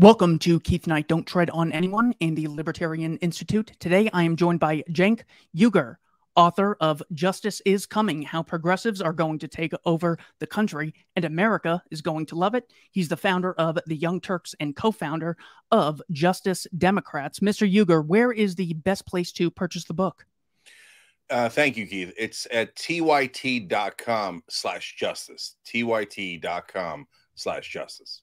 Welcome to Keith Knight, Don't Tread on Anyone and the Libertarian Institute. Today, I am joined by Cenk Uygur, author of Justice Is Coming: How Progressives Are Going to Take Over the Country and America Is Going to Love It. He's the founder of The Young Turks and co-founder of Justice Democrats. Mr. Uygur, where is the best place to purchase the book? Thank you, Keith. It's at tyt.com/justice, tyt.com/justice.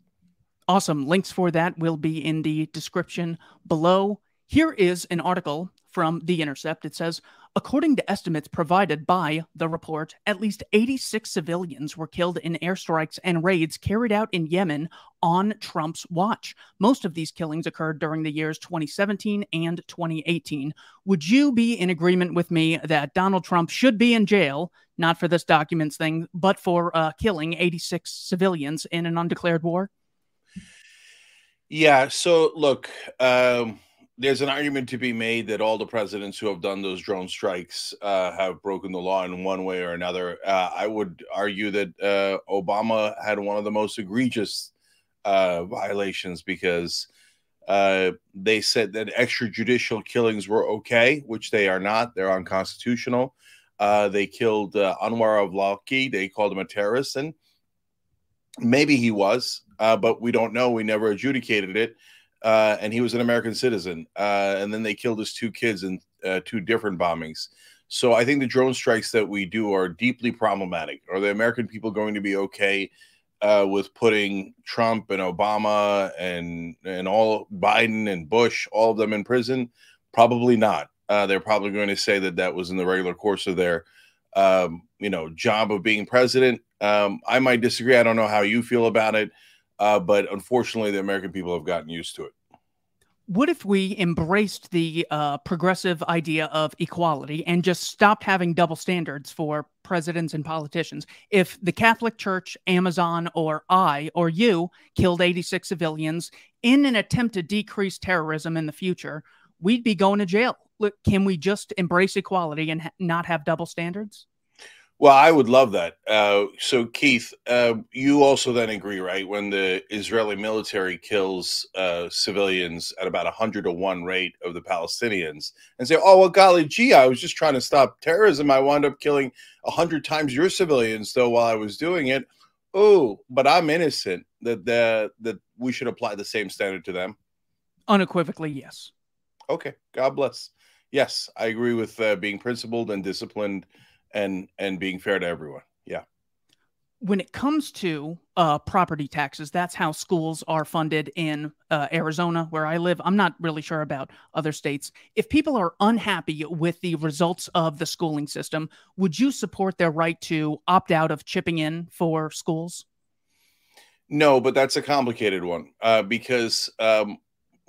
Awesome. Links for that will be in the description below. Here is an article from The Intercept. It says, according to estimates provided by the report, at least 86 civilians were killed in airstrikes and raids carried out in Yemen on Trump's watch. Most of these killings occurred during the years 2017 and 2018. Would you be in agreement with me that Donald Trump should be in jail, not for this documents thing, but for killing 86 civilians in an undeclared war? Yeah, so look, there's an argument to be made that all the presidents who have done those drone strikes have broken the law in one way or another. I would argue that Obama had one of the most egregious violations because they said that extrajudicial killings were okay, which they are not. They're unconstitutional. They killed Anwar al-Awlaki. They called him a terrorist, and maybe he was, but we don't know. We never adjudicated it. And he was an American citizen. And then they killed his two kids in two different bombings. So I think the drone strikes that we do are deeply problematic. Are the American people going to be okay with putting Trump and Obama and all Biden and Bush, all of them in prison? Probably not. They're probably going to say that that was in the regular course of their, job of being president. I might disagree. I don't know how you feel about it. But unfortunately, the American people have gotten used to it. What if we embraced the progressive idea of equality and just stopped having double standards for presidents and politicians? If the Catholic Church, Amazon, or I or you killed 86 civilians in an attempt to decrease terrorism in the future, we'd be going to jail. Look, can we just embrace equality and not have double standards? Well, I would love that. So, Keith, you also then agree, right, when the Israeli military kills civilians at about 100-to-1 rate of the Palestinians and say, oh, well, golly gee, I was just trying to stop terrorism. I wound up killing 100 times your civilians, though, while I was doing it. Oh, but I'm innocent. That we should apply the same standard to them? Unequivocally, yes. Okay. God bless. Yes, I agree with being principled and disciplined and being fair to everyone. Yeah. When it comes to property taxes, that's how schools are funded in Arizona, where I live. I'm not really sure about other states. If people are unhappy with the results of the schooling system, would you support their right to opt out of chipping in for schools? No, but that's a complicated one because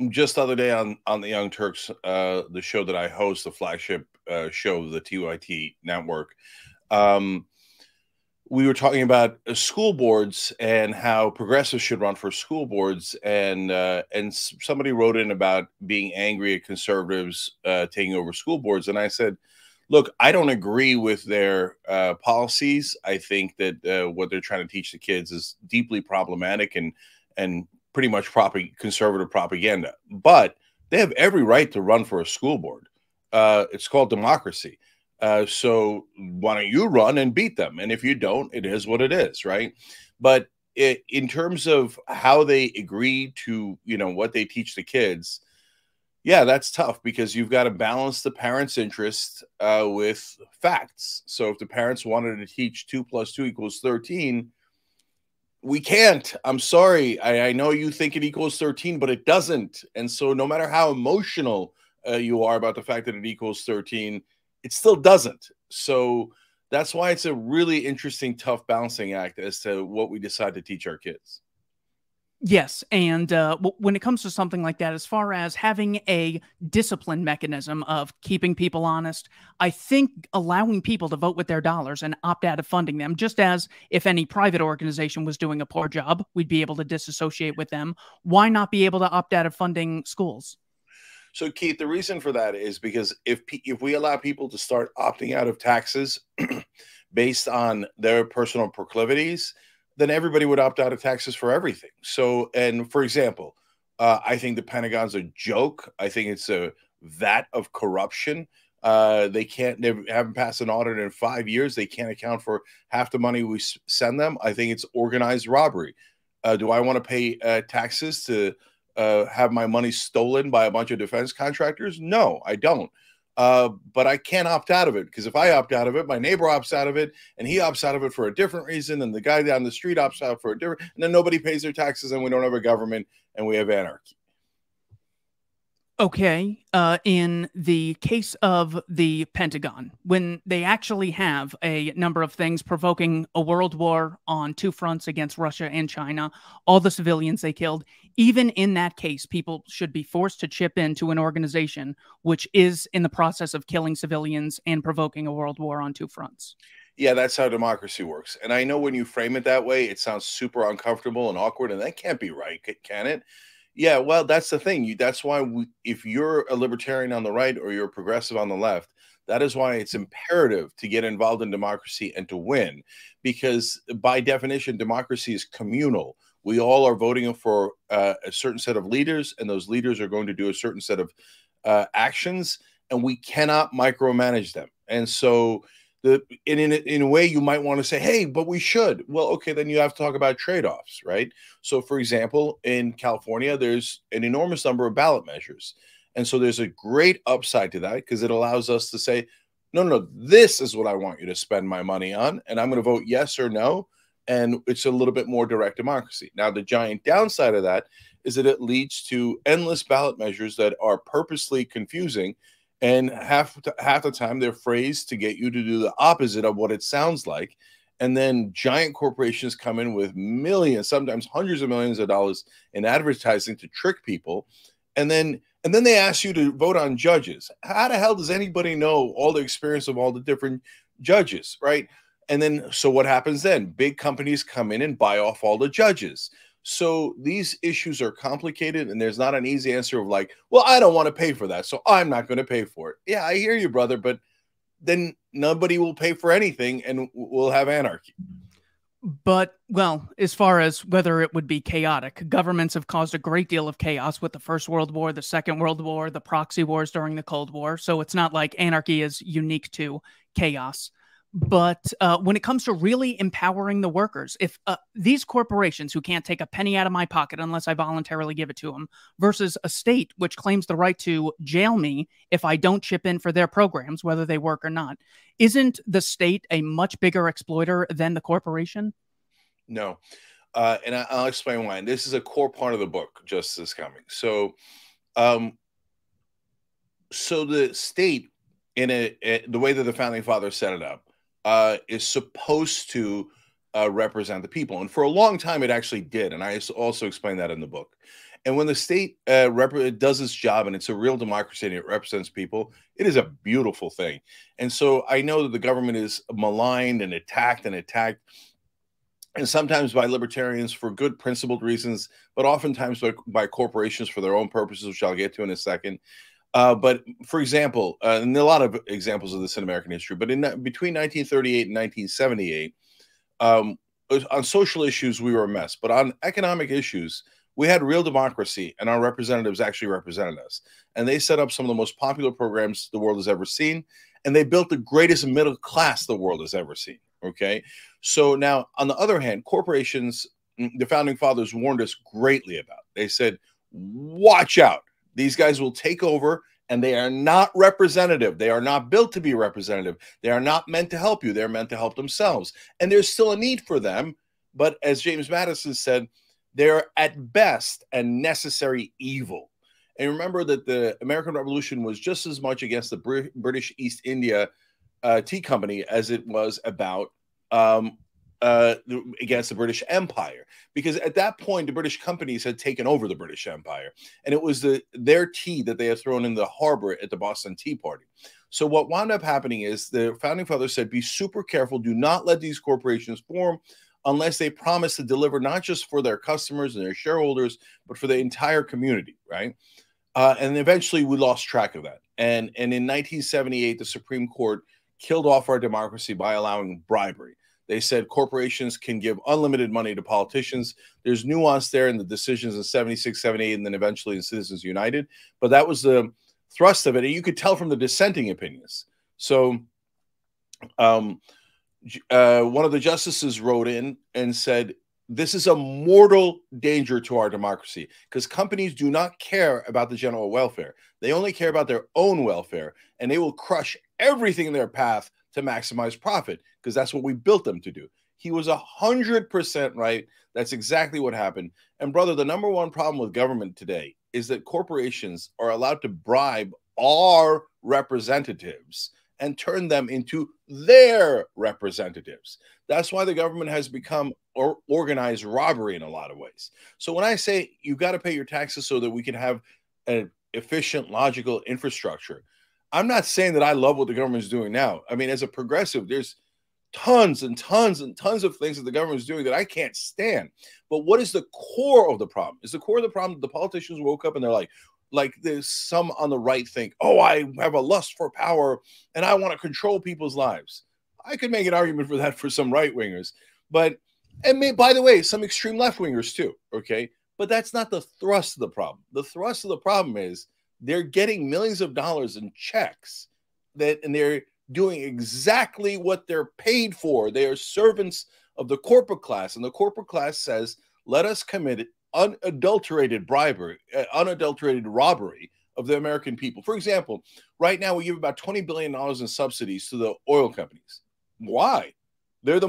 just the other day on The Young Turks, the show that I host, the flagship show, the TYT Network, we were talking about school boards and how progressives should run for school boards. And somebody wrote in about being angry at conservatives taking over school boards. And I said, look, I don't agree with their policies. I think that what they're trying to teach the kids is deeply problematic and pretty much conservative propaganda, but they have every right to run for a school board. It's called democracy. So why don't you run and beat them? And if you don't, it is what it is, right? But in terms of how they agree to, what they teach the kids, yeah, that's tough because you've got to balance the parents' interest with facts. So if the parents wanted to teach 2 + 2 = 13, we can't. I'm sorry. I know you think it equals 13, but it doesn't. And so no matter how emotional you are about the fact that it equals 13, it still doesn't. So that's why it's a really interesting, tough balancing act as to what we decide to teach our kids. Yes. And when it comes to something like that, as far as having a discipline mechanism of keeping people honest, I think allowing people to vote with their dollars and opt out of funding them, just as if any private organization was doing a poor job, we'd be able to disassociate with them. Why not be able to opt out of funding schools? So, Keith, the reason for that is because if we allow people to start opting out of taxes based on their personal proclivities, then everybody would opt out of taxes for everything. So, and for example, I think the Pentagon's a joke. I think it's a vat of corruption. They haven't passed an audit in 5 years. They can't account for half the money we send them. I think it's organized robbery. Do I want to pay taxes to have my money stolen by a bunch of defense contractors? No, I don't. But I can't opt out of it, because if I opt out of it, my neighbor opts out of it, and he opts out of it for a different reason, and the guy down the street opts out for a different, and then nobody pays their taxes, and we don't have a government, and we have anarchy. Okay, in the case of the Pentagon, when they actually have a number of things provoking a world war on two fronts against Russia and China, all the civilians they killed, even in that case, people should be forced to chip into an organization which is in the process of killing civilians and provoking a world war on two fronts. Yeah, that's how democracy works. And I know when you frame it that way, it sounds super uncomfortable and awkward, and that can't be right, can it? Yeah, well, that's the thing. That's why if you're a libertarian on the right or you're a progressive on the left, that is why it's imperative to get involved in democracy and to win, because by definition, democracy is communal. We all are voting for a certain set of leaders, and those leaders are going to do a certain set of actions, and we cannot micromanage them. And so in a way, you might want to say, hey, but we should. Well, okay, then you have to talk about trade-offs, right? So, for example, in California, there's an enormous number of ballot measures. And so there's a great upside to that, because it allows us to say, no, no, this is what I want you to spend my money on, and I'm going to vote yes or no. And it's a little bit more direct democracy. Now, the giant downside of that is that it leads to endless ballot measures that are purposely confusing. And half the time, they're phrased to get you to do the opposite of what it sounds like. And then giant corporations come in with millions, sometimes hundreds of millions of dollars in advertising to trick people. And then they ask you to vote on judges. How the hell does anybody know all the experience of all the different judges, right? And then, so what happens then? Big companies come in and buy off all the judges. So these issues are complicated, and there's not an easy answer of like, well, I don't want to pay for that, so I'm not going to pay for it. Yeah, I hear you, brother, but then nobody will pay for anything, and we'll have anarchy. But, well, as far as whether it would be chaotic, governments have caused a great deal of chaos with the First World War, the Second World War, the proxy wars during the Cold War. So it's not like anarchy is unique to chaos. But when it comes to really empowering the workers, if these corporations who can't take a penny out of my pocket unless I voluntarily give it to them, versus a state which claims the right to jail me if I don't chip in for their programs, whether they work or not, isn't the state a much bigger exploiter than the corporation? No. And I'll explain why. And this is a core part of the book, Justice Is Coming. So the state, the way that the Founding Fathers set it up, is supposed to represent the people. And for a long time, it actually did. And I also explained that in the book. And when the state does its job, and it's a real democracy, and it represents people, it is a beautiful thing. And so I know that the government is maligned and attacked, and sometimes by libertarians for good principled reasons, but oftentimes by corporations for their own purposes, which I'll get to in a second. But for example, and a lot of examples of this in American history, but between 1938 and 1978, on social issues, we were a mess. But on economic issues, we had real democracy, and our representatives actually represented us. And they set up some of the most popular programs the world has ever seen. And they built the greatest middle class the world has ever seen. Okay. So now, on the other hand, corporations, the Founding Fathers warned us greatly about. They said, watch out. These guys will take over, and they are not representative. They are not built to be representative. They are not meant to help you. They're meant to help themselves. And there's still a need for them. But as James Madison said, they're at best a necessary evil. And remember that the American Revolution was just as much against the British East India Tea Company as it was about against the British Empire, because at that point the British companies had taken over the British Empire, and it was their tea that they had thrown in the harbor at the Boston Tea Party. So what wound up happening is the Founding Fathers said, be super careful, do not let these corporations form unless they promise to deliver not just for their customers and their shareholders, but for the entire community, right? And eventually we lost track of that, and in 1978 the Supreme Court killed off our democracy by allowing bribery. They said corporations can give unlimited money to politicians. There's nuance there in the decisions in 76, 78, and then eventually in Citizens United. But that was the thrust of it. And you could tell from the dissenting opinions. So one of the justices wrote in and said, this is a mortal danger to our democracy because companies do not care about the general welfare. They only care about their own welfare, and they will crush everything in their path to maximize profit because that's what we built them to do. He was 100% right. That's exactly what happened. And brother, the number one problem with government today is that corporations are allowed to bribe our representatives and turn them into their representatives. That's why the government has become organized robbery in a lot of ways. So when I say you got to pay your taxes so that we can have an efficient, logical infrastructure, I'm not saying that I love what the government's doing now. I mean, as a progressive, there's tons and tons and tons of things that the government's doing that I can't stand. But what is the core of the problem? Is the core of the problem that the politicians woke up and they're like there's some on the right think, oh, I have a lust for power and I want to control people's lives. I could make an argument for that for some right-wingers, but, and may, by the way, some extreme left-wingers too, okay? But that's not the thrust of the problem. The thrust of the problem is they're getting millions of dollars in checks and they're doing exactly what they're paid for. They are servants of the corporate class, and the corporate class says, let us commit it. Unadulterated bribery, unadulterated robbery of the American people. For example, right now we give about $20 billion in subsidies to the oil companies. Why? They're the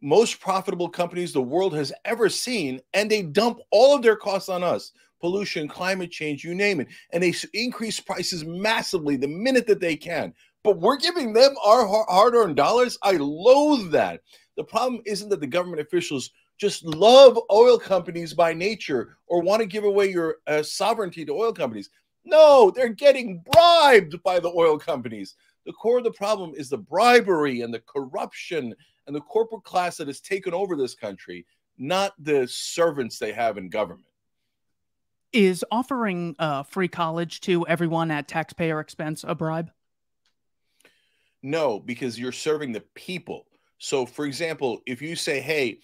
most profitable companies the world has ever seen, and they dump all of their costs on us. Pollution, climate change, you name it. And they increase prices massively the minute that they can. But we're giving them our hard-earned dollars? I loathe that. The problem isn't that the government officials just love oil companies by nature or want to give away your sovereignty to oil companies. No, they're getting bribed by the oil companies. The core of the problem is the bribery and the corruption and the corporate class that has taken over this country, not the servants they have in government. Is offering free college to everyone at taxpayer expense a bribe? No, because you're serving the people. So, for example, if you say, hey,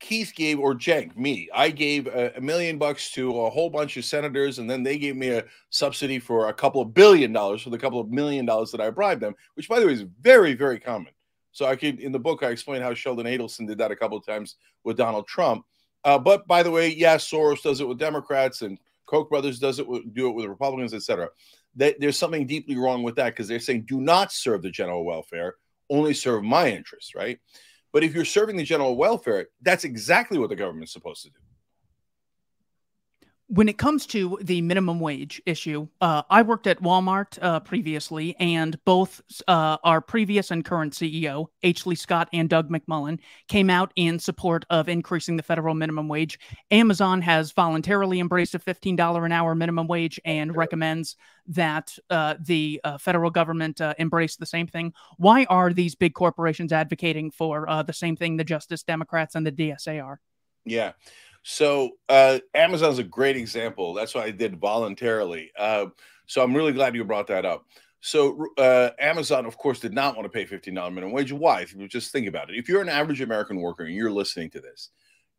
Keith gave, or Cenk, I gave $1 million to a whole bunch of senators, and then they gave me a subsidy for a couple of $1 billion for the couple of $1 million that I bribed them, which, by the way, is very, very common. So I could, in the book, I explain how Sheldon Adelson did that a couple of times with Donald Trump. But by the way, yes, Soros does it with Democrats, and Koch brothers do it with Republicans, etc. There's something deeply wrong with that because they're saying do not serve the general welfare, only serve my interests, right? But if you're serving the general welfare, that's exactly what the government's supposed to do. When it comes to the minimum wage issue, I worked at Walmart previously, and both our previous and current CEO, H. Lee Scott and Doug McMullen, came out in support of increasing the federal minimum wage. Amazon has voluntarily embraced a $15 an hour minimum wage and recommends that the federal government embrace the same thing. Why are these big corporations advocating for the same thing the Justice Democrats and the DSA are? Yeah. So Amazon's a great example. That's why I did voluntarily. So I'm really glad you brought that up. So Amazon, of course, did not want to pay $15 minimum wage. Why? Just think about it. If you're an average American worker and you're listening to this,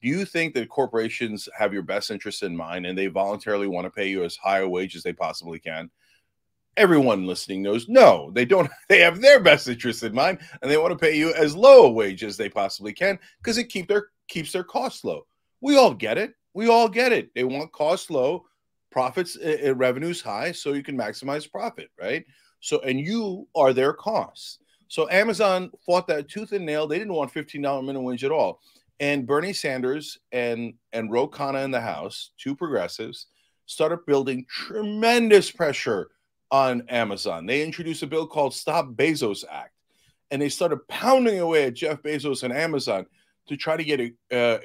do you think that corporations have your best interest in mind and they voluntarily want to pay you as high a wage as they possibly can? Everyone listening knows, no, they don't. They have their best interest in mind and they want to pay you as low a wage as they possibly can because it keeps their costs low. We all get it. We all get it. They want costs low, profits, revenues high, so you can maximize profit, right? So, and you are their costs. So Amazon fought that tooth and nail. They didn't want $15 minimum wage at all. And Bernie Sanders and Ro Khanna in the House, two progressives, started building tremendous pressure on Amazon. They introduced a bill called Stop Bezos Act, and they started pounding away at Jeff Bezos and Amazon to try to get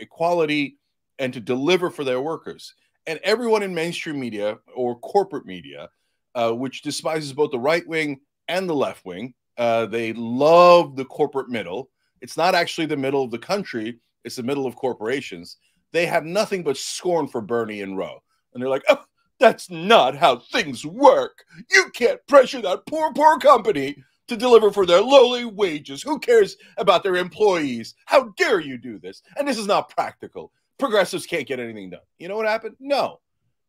equality and to deliver for their workers. And everyone in mainstream media or corporate media, which despises both the right wing and the left wing, they love the corporate middle. It's not actually the middle of the country. It's the middle of corporations. They have nothing but scorn for Bernie and Ro. And they're like, oh, that's not how things work. You can't pressure that poor, poor company. to deliver for their lowly wages. Who cares about their employees? How dare you do this? And this is not practical. Progressives can't get anything done. You know what happened? No.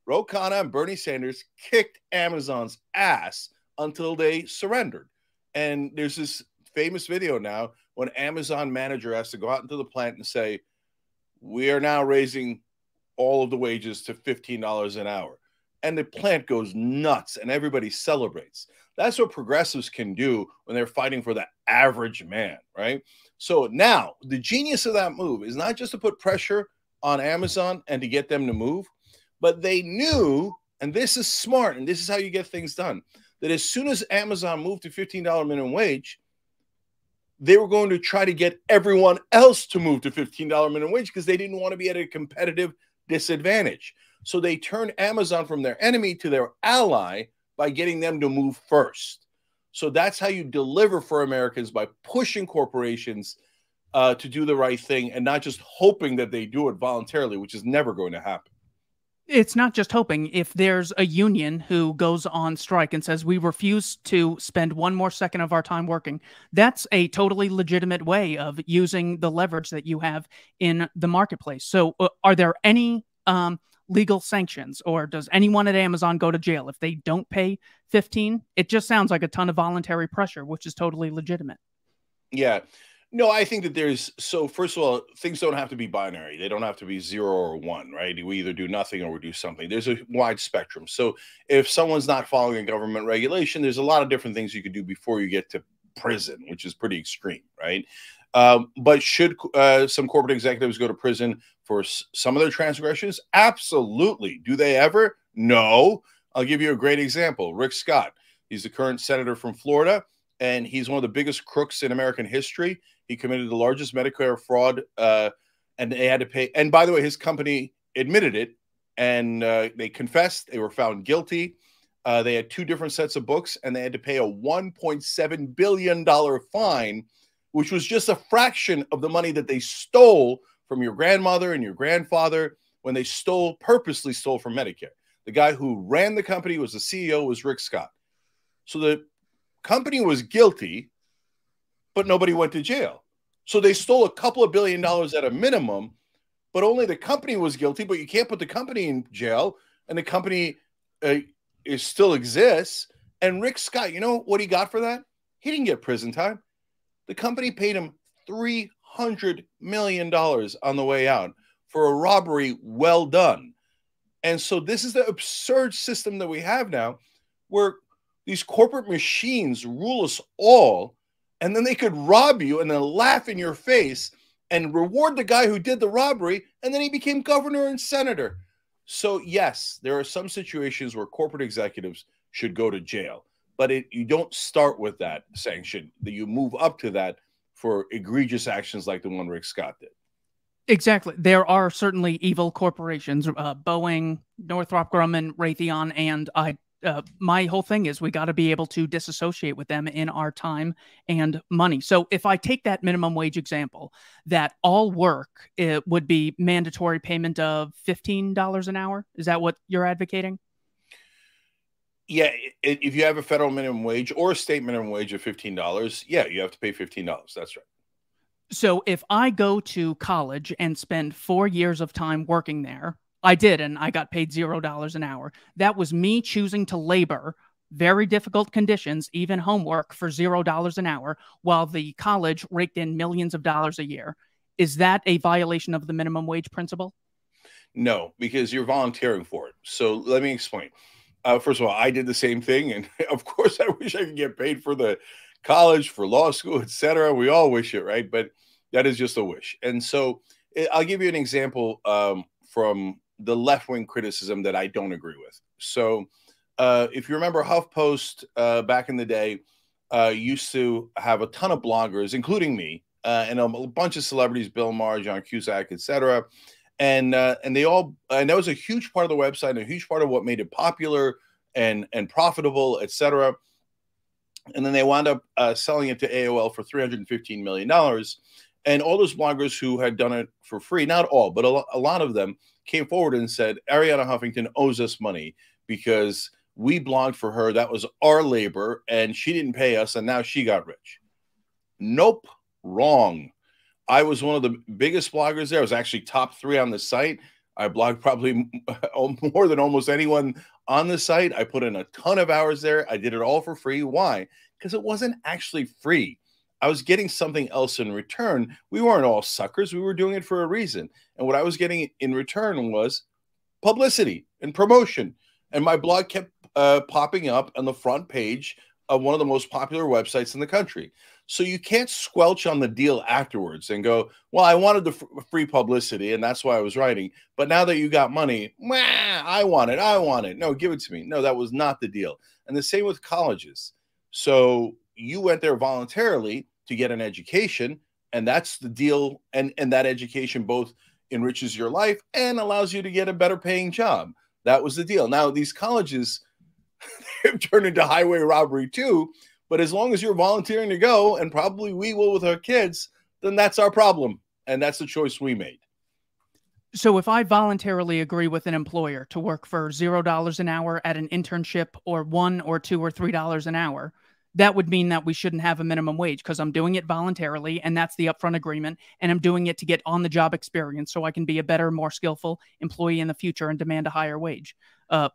Ro Khanna and Bernie Sanders kicked Amazon's ass until they surrendered. And there's this famous video now when Amazon manager has to go out into the plant and say, we are now raising all of the wages to $15 an hour. And the plant goes nuts and everybody celebrates. That's what progressives can do when they're fighting for the average man, right? So now the genius of that move is not just to put pressure on Amazon and to get them to move, but they knew, and this is smart, and this is how you get things done, that as soon as Amazon moved to $15 minimum wage, they were going to try to get everyone else to move to $15 minimum wage because they didn't want to be at a competitive disadvantage. So they turned Amazon from their enemy to their ally by getting them to move first. So that's how you deliver for Americans, by pushing corporations to do the right thing and not just hoping that they do it voluntarily, which is never going to happen. It's not just hoping. If there's a union who goes on strike and says, we refuse to spend one more second of our time working, that's a totally legitimate way of using the leverage that you have in the marketplace. So are there any legal sanctions, or does anyone at Amazon go to jail if they don't pay 15? It just sounds like a ton of voluntary pressure, which is totally legitimate. Yeah. No, I think that there's, so first of all, things don't have to be binary. They don't have to be 0 or 1, right? We either do nothing or we do something. There's a wide spectrum. So if someone's not following a government regulation, there's a lot of different things you could do before you get to prison, which is pretty extreme, right? But should some corporate executives go to prison for some of their transgressions? Absolutely. Do they ever? No. I'll give you a great example. Rick Scott. He's the current senator from Florida, and he's one of the biggest crooks in American history. He committed the largest Medicare fraud, and they had to pay. And by the way, his company admitted it, and they confessed. They were found guilty. They had 2 different sets of books, and they had to pay a $1.7 billion fine, which was just a fraction of the money that they stole from your grandmother and your grandfather when they purposely stole from Medicare. The guy who ran the company, was the CEO, was Rick Scott. So the company was guilty, but nobody went to jail. So they stole a couple of $1 billion at a minimum, but only the company was guilty, but you can't put the company in jail, and the company still exists. And Rick Scott, you know what he got for that? He didn't get prison time. The company paid him $300 million on the way out for a robbery well done. And so this is the absurd system that we have now, where these corporate machines rule us all, and then they could rob you and then laugh in your face and reward the guy who did the robbery, and then he became governor and senator. So yes, there are some situations where corporate executives should go to jail, but you don't start with that sanction. You move up to that for egregious actions like the one Rick Scott did. Exactly. There are certainly evil corporations, Boeing, Northrop Grumman, Raytheon, and my whole thing is we got to be able to disassociate with them in our time and money. So if I take that minimum wage example, that all work, it would be mandatory payment of $15 an hour. Is that what you're advocating? Yeah. If you have a federal minimum wage or a state minimum wage of $15, yeah, you have to pay $15. That's right. So if I go to college and spend 4 years of time working there, I did, and I got paid $0 an hour. That was me choosing to labor very difficult conditions, even homework, for $0 an hour, while the college raked in millions of dollars a year. Is that a violation of the minimum wage principle? No, because you're volunteering for it. So let me explain. First of all, I did the same thing, and of course, I wish I could get paid for the college, for law school, etc. We all wish it, right? But that is just a wish. And so I'll give you an example from the left-wing criticism that I don't agree with. So if you remember, HuffPost back in the day used to have a ton of bloggers, including me, and a bunch of celebrities, Bill Maher, John Cusack, etc. And they all, and that was a huge part of the website and a huge part of what made it popular and profitable, etc. And then they wound up selling it to AOL for $315 million. And all those bloggers who had done it for free, not all, but a lot of them, came forward and said, Arianna Huffington owes us money because We blogged for her. That was our labor, and she didn't pay us, and now she got rich. Nope, wrong. I was one of the biggest bloggers there. I was actually top three on the site. I blogged probably more than almost anyone on the site. I put in a ton of hours there. I did it all for free. Why? Because it wasn't actually free. I was getting something else in return. We weren't all suckers. We were doing it for a reason. And what I was getting in return was publicity and promotion. And my blog kept popping up on the front page of one of the most popular websites in the country. So you can't squelch on the deal afterwards and go, well, I wanted the free publicity, and that's why I was writing. But now that you got money, I want it. I want it. No, give it to me. No, that was not the deal. And the same with colleges. So you went there voluntarily to get an education, and that's the deal. And that education both enriches your life and allows you to get a better paying job. That was the deal. Now, these colleges, they've turned into highway robbery too. But as long as you're volunteering to go, and probably we will with our kids, then that's our problem. And that's the choice we made. So if I voluntarily agree with an employer to work for $0 an hour at an internship, or $1 or $2 or $3 an hour, that would mean that we shouldn't have a minimum wage, because I'm doing it voluntarily, and that's the upfront agreement, and I'm doing it to get on-the-job experience so I can be a better, more skillful employee in the future and demand a higher wage. So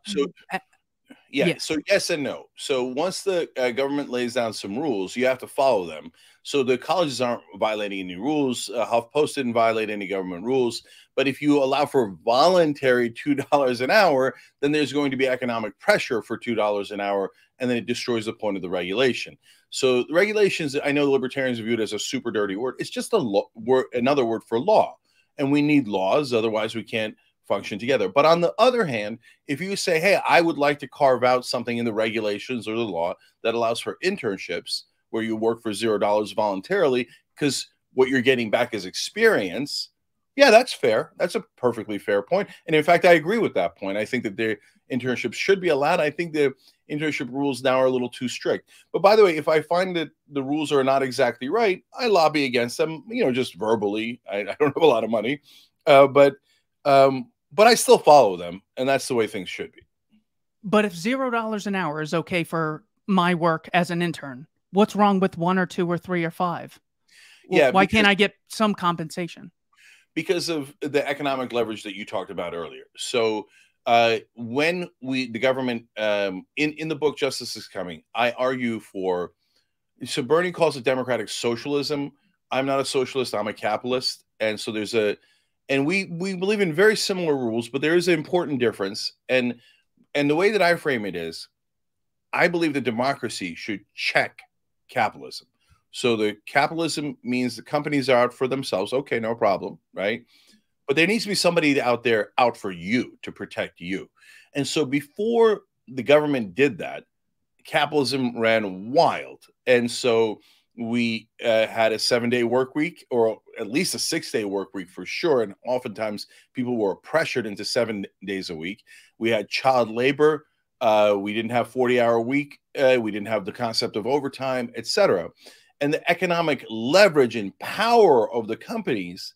yes and no. So once the government lays down some rules, you have to follow them. So the colleges aren't violating any rules. HuffPost didn't violate any government rules. But if you allow for voluntary $2 an hour, then there's going to be economic pressure for $2 an hour, and then it destroys the point of the regulation. So the regulations, I know libertarians view it as a super dirty word. It's just a word, another word for law. And we need laws, otherwise we can't function together. But on the other hand, if you say, hey, I would like to carve out something in the regulations or the law that allows for internships where you work for $0 voluntarily because what you're getting back is experience, yeah, that's fair. That's a perfectly fair point. And in fact, I agree with that point. I think that the internships should be allowed. I think the internship rules now are a little too strict. But by the way, if I find that the rules are not exactly right, I lobby against them, you know, just verbally. I don't have a lot of money, but I still follow them, and that's the way things should be. But if $0 an hour is okay for my work as an intern, what's wrong with $1 or $2 or $3 or $5? Yeah, why can't I get some compensation? Because of the economic leverage that you talked about earlier. So when the government, in the book Justice Is Coming, I argue for, so Bernie calls it democratic socialism. I'm not a socialist, I'm a capitalist. And so there's and we believe in very similar rules, but there is an important difference. And the way that I frame it is, I believe that democracy should check capitalism. So the capitalism means the companies are out for themselves. Okay, no problem, right? But there needs to be somebody out there out for you to protect you. And so before the government did that, capitalism ran wild. And so we had a 7-day work week, or at least a 6-day work week for sure. And oftentimes people were pressured into 7 days a week. We had child labor. We didn't have 40-hour week. We didn't have the concept of overtime, etc. And the economic leverage and power of the companies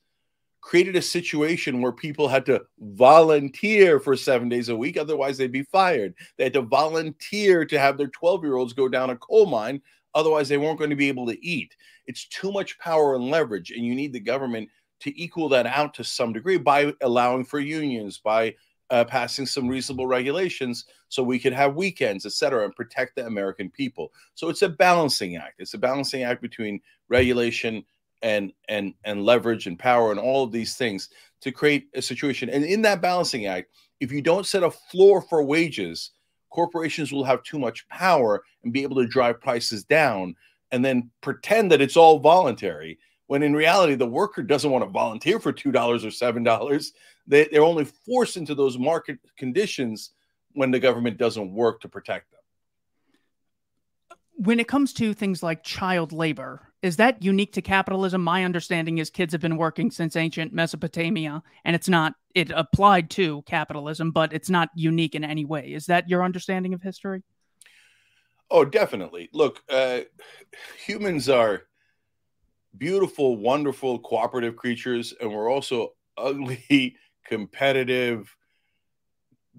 created a situation where people had to volunteer for 7 days a week. Otherwise, they'd be fired. They had to volunteer to have their 12-year-olds go down a coal mine. Otherwise, they weren't going to be able to eat. It's too much power and leverage, and you need the government to equal that out to some degree by allowing for unions, by passing some reasonable regulations so we could have weekends, et cetera, and protect the American people. So it's a balancing act. It's a balancing act between regulation and leverage and power and all of these things to create a situation. And in that balancing act, if you don't set a floor for wages, corporations will have too much power and be able to drive prices down and then pretend that it's all voluntary, when in reality, the worker doesn't want to volunteer for $2 or $7. They're only forced into those market conditions when the government doesn't work to protect them. When it comes to things like child labor, is that unique to capitalism? My understanding is kids have been working since ancient Mesopotamia, and it applied to capitalism, but it's not unique in any way. Is that your understanding of history? Oh, definitely. Look, humans are beautiful, wonderful, cooperative creatures, and we're also ugly, competitive,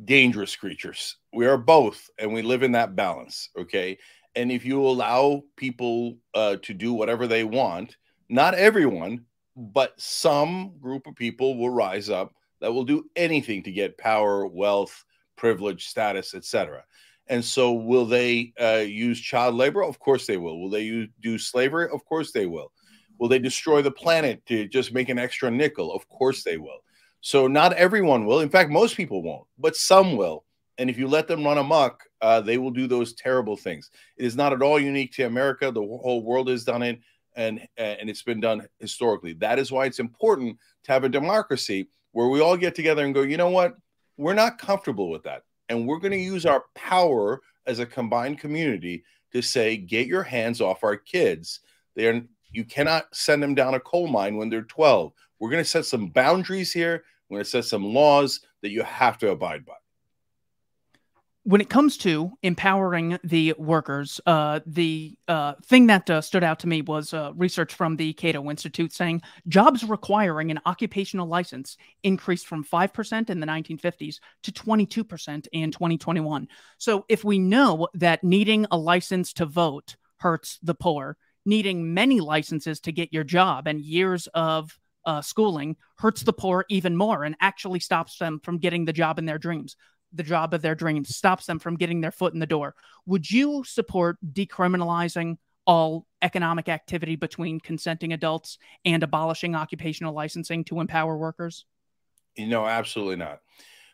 dangerous creatures. We are both, and we live in that balance, okay? And if you allow people to do whatever they want, not everyone, but some group of people will rise up that will do anything to get power, wealth, privilege, status, etc. And so will they use child labor? Of course they will. Will they do slavery? Of course they will. Will they destroy the planet to just make an extra nickel? Of course they will. So not everyone will. In fact, most people won't, but some will. And if you let them run amok, they will do those terrible things. It is not at all unique to America. The whole world has done it, and it's been done historically. That is why it's important to have a democracy where we all get together and go, you know what? We're not comfortable with that. And we're going to use our power as a combined community to say, get your hands off our kids. You cannot send them down a coal mine when they're 12. We're going to set some boundaries here. We're going to set some laws that you have to abide by. When it comes to empowering the workers, the thing that stood out to me was research from the Cato Institute saying jobs requiring an occupational license increased from 5% in the 1950s to 22% in 2021. So if we know that needing a license to vote hurts the poor, needing many licenses to get your job and years of schooling hurts the poor even more and actually stops them from getting the job in their dreams. The job of their dreams stops them from getting their foot in the door. Would you support decriminalizing all economic activity between consenting adults and abolishing occupational licensing to empower workers? No, absolutely not.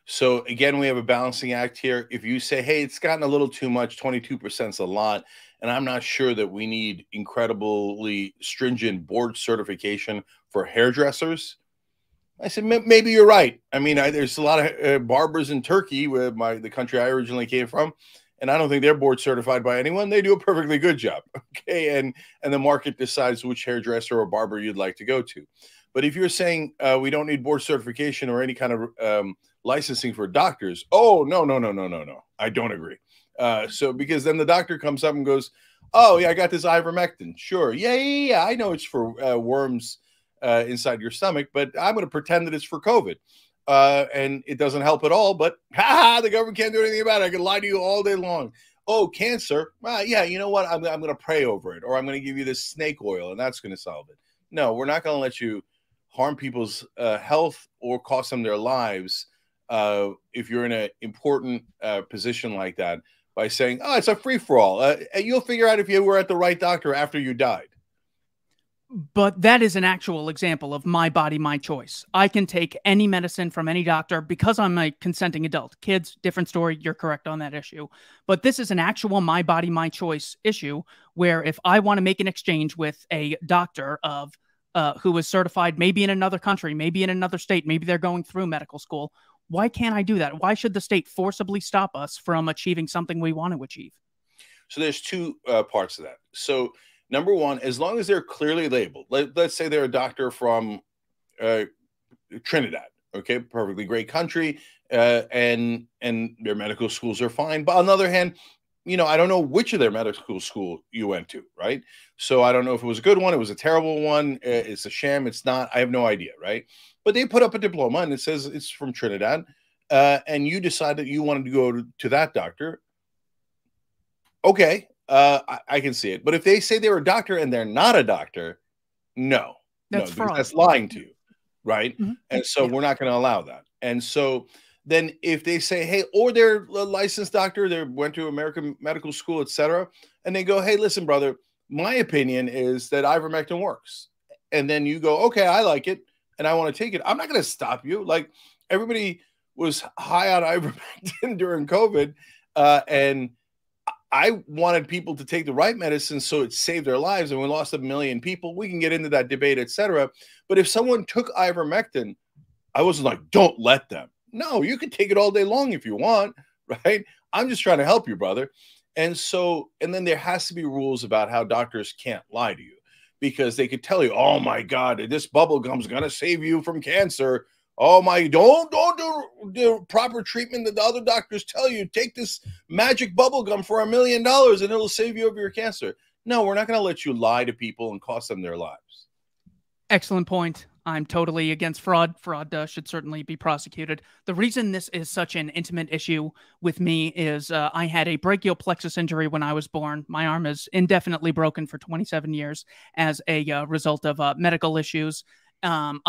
So again, we have a balancing act here. If you say, hey, it's gotten a little too much, 22% is a lot, and I'm not sure that we need incredibly stringent board certification for hairdressers, I said, maybe you're right. I mean, there's a lot of barbers in Turkey, the country I originally came from, and I don't think they're board certified by anyone. They do a perfectly good job, okay? And the market decides which hairdresser or barber you'd like to go to. But if you're saying we don't need board certification or any kind of licensing for doctors, oh, no. I don't agree. So because then the doctor comes up and goes, oh, yeah, I got this ivermectin. Sure, yeah. I know it's for worms inside your stomach, but I'm going to pretend that it's for COVID. And it doesn't help at all, but the government can't do anything about it. I can lie to you all day long. Oh, cancer. Well, yeah, you know what? I'm going to pray over it, or I'm going to give you this snake oil and that's going to solve it. No, we're not going to let you harm people's health or cost them their lives if you're in an important position like that by saying, oh, it's a free-for-all. You'll figure out if you were at the right doctor after you died. But that is an actual example of my body, my choice. I can take any medicine from any doctor because I'm a consenting adult. Kids, different story. You're correct on that issue. But this is an actual my body, my choice issue where if I want to make an exchange with a doctor of who is certified maybe in another country, maybe in another state, maybe they're going through medical school, why can't I do that? Why should the state forcibly stop us from achieving something we want to achieve? So there's two parts of that. So number one, as long as they're clearly labeled, let's say they're a doctor from Trinidad, okay, perfectly great country, and their medical schools are fine. But on the other hand, you know, I don't know which of their medical school you went to, right? So I don't know if it was a good one, it was a terrible one, it's a sham, it's not, I have no idea, right? But they put up a diploma and it says it's from Trinidad, and you decide that you wanted to go to that doctor, okay. I can see it. But if they say they're a doctor and they're not a doctor, no. That's fraud. That's lying to you, right? Mm-hmm. And so we're not going to allow that. And so then if they say, hey, or they're a licensed doctor, they went to American medical school, etc., and they go, hey, listen, brother, my opinion is that ivermectin works. And then you go, okay, I like it, and I want to take it. I'm not going to stop you. Like, everybody was high on ivermectin during COVID, and I wanted people to take the right medicine so it saved their lives, and we lost 1 million people. We can get into that debate, etc. But if someone took ivermectin, I wasn't like, don't let them. No, you can take it all day long if you want, right? I'm just trying to help you, brother. And so, and then there has to be rules about how doctors can't lie to you, because they could tell you, oh my God, this bubble gum's gonna save you from cancer. Oh my, don't do proper treatment that the other doctors tell you. Take this magic bubble gum for $1 million and it'll save you of your cancer. No, we're not going to let you lie to people and cost them their lives. Excellent point. I'm totally against fraud. Fraud should certainly be prosecuted. The reason this is such an intimate issue with me is I had a brachial plexus injury when I was born. My arm is indefinitely broken for 27 years as a result of medical issues. About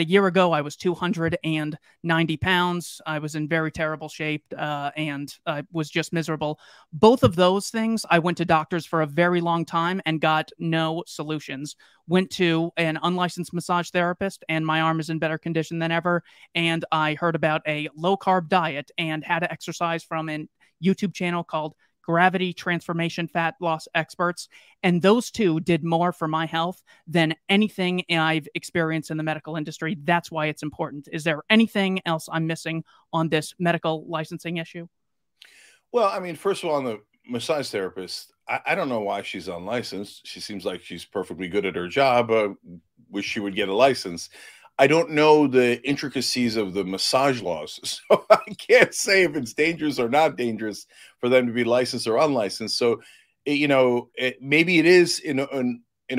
a year ago, I was 290 pounds. I was in very terrible shape and I was just miserable. Both of those things, I went to doctors for a very long time and got no solutions. Went to an unlicensed massage therapist and my arm is in better condition than ever. And I heard about a low-carb diet and how to exercise from a YouTube channel called Gravity Transformation Fat Loss Experts, and those two did more for my health than anything I've experienced in the medical industry. That's why it's important. Is there anything else I'm missing on this medical licensing issue? Well, I mean, first of all, on the massage therapist, I don't know why she's unlicensed. She seems like she's perfectly good at her job. Wish she would get a license. I don't know the intricacies of the massage laws, so I can't say if it's dangerous or not dangerous for them to be licensed or unlicensed. So, you know, maybe it is in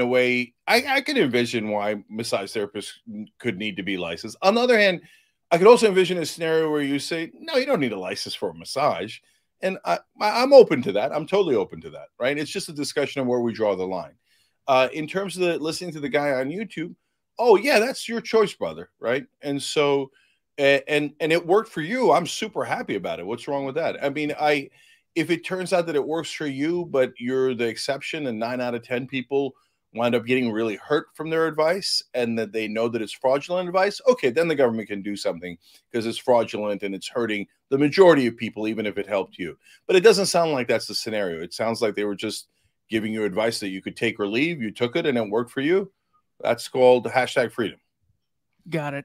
a way. I could envision why massage therapists could need to be licensed. On the other hand, I could also envision a scenario where you say, no, you don't need a license for a massage. And I'm open to that. I'm totally open to that, right? It's just a discussion of where we draw the line. In terms of listening to the guy on YouTube, oh yeah, that's your choice, brother, right? And so, and it worked for you. I'm super happy about it. What's wrong with that? I mean, if it turns out that it works for you, but you're the exception, and 9 out of 10 people wind up getting really hurt from their advice, and that they know that it's fraudulent advice, okay, then the government can do something because it's fraudulent and it's hurting the majority of people, even if it helped you. But it doesn't sound like that's the scenario. It sounds like they were just giving you advice that you could take or leave. You took it, and it worked for you. That's called #freedom. Got it.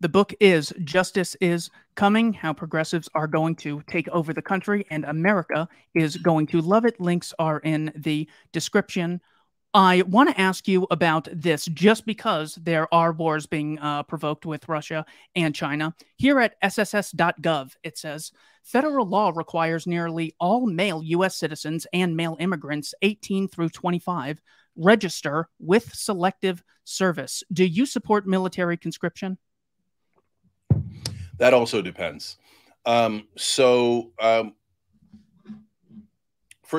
The book is Justice Is Coming: How Progressives Are Going to Take Over the Country and America Is Going to Love It. Links are in the description. I want to ask you about this just because there are wars being provoked with Russia and China. Here at sss.gov, it says, federal law requires nearly all male U.S. citizens and male immigrants 18 through 25 register with selective service. Do you support military conscription? That also depends. For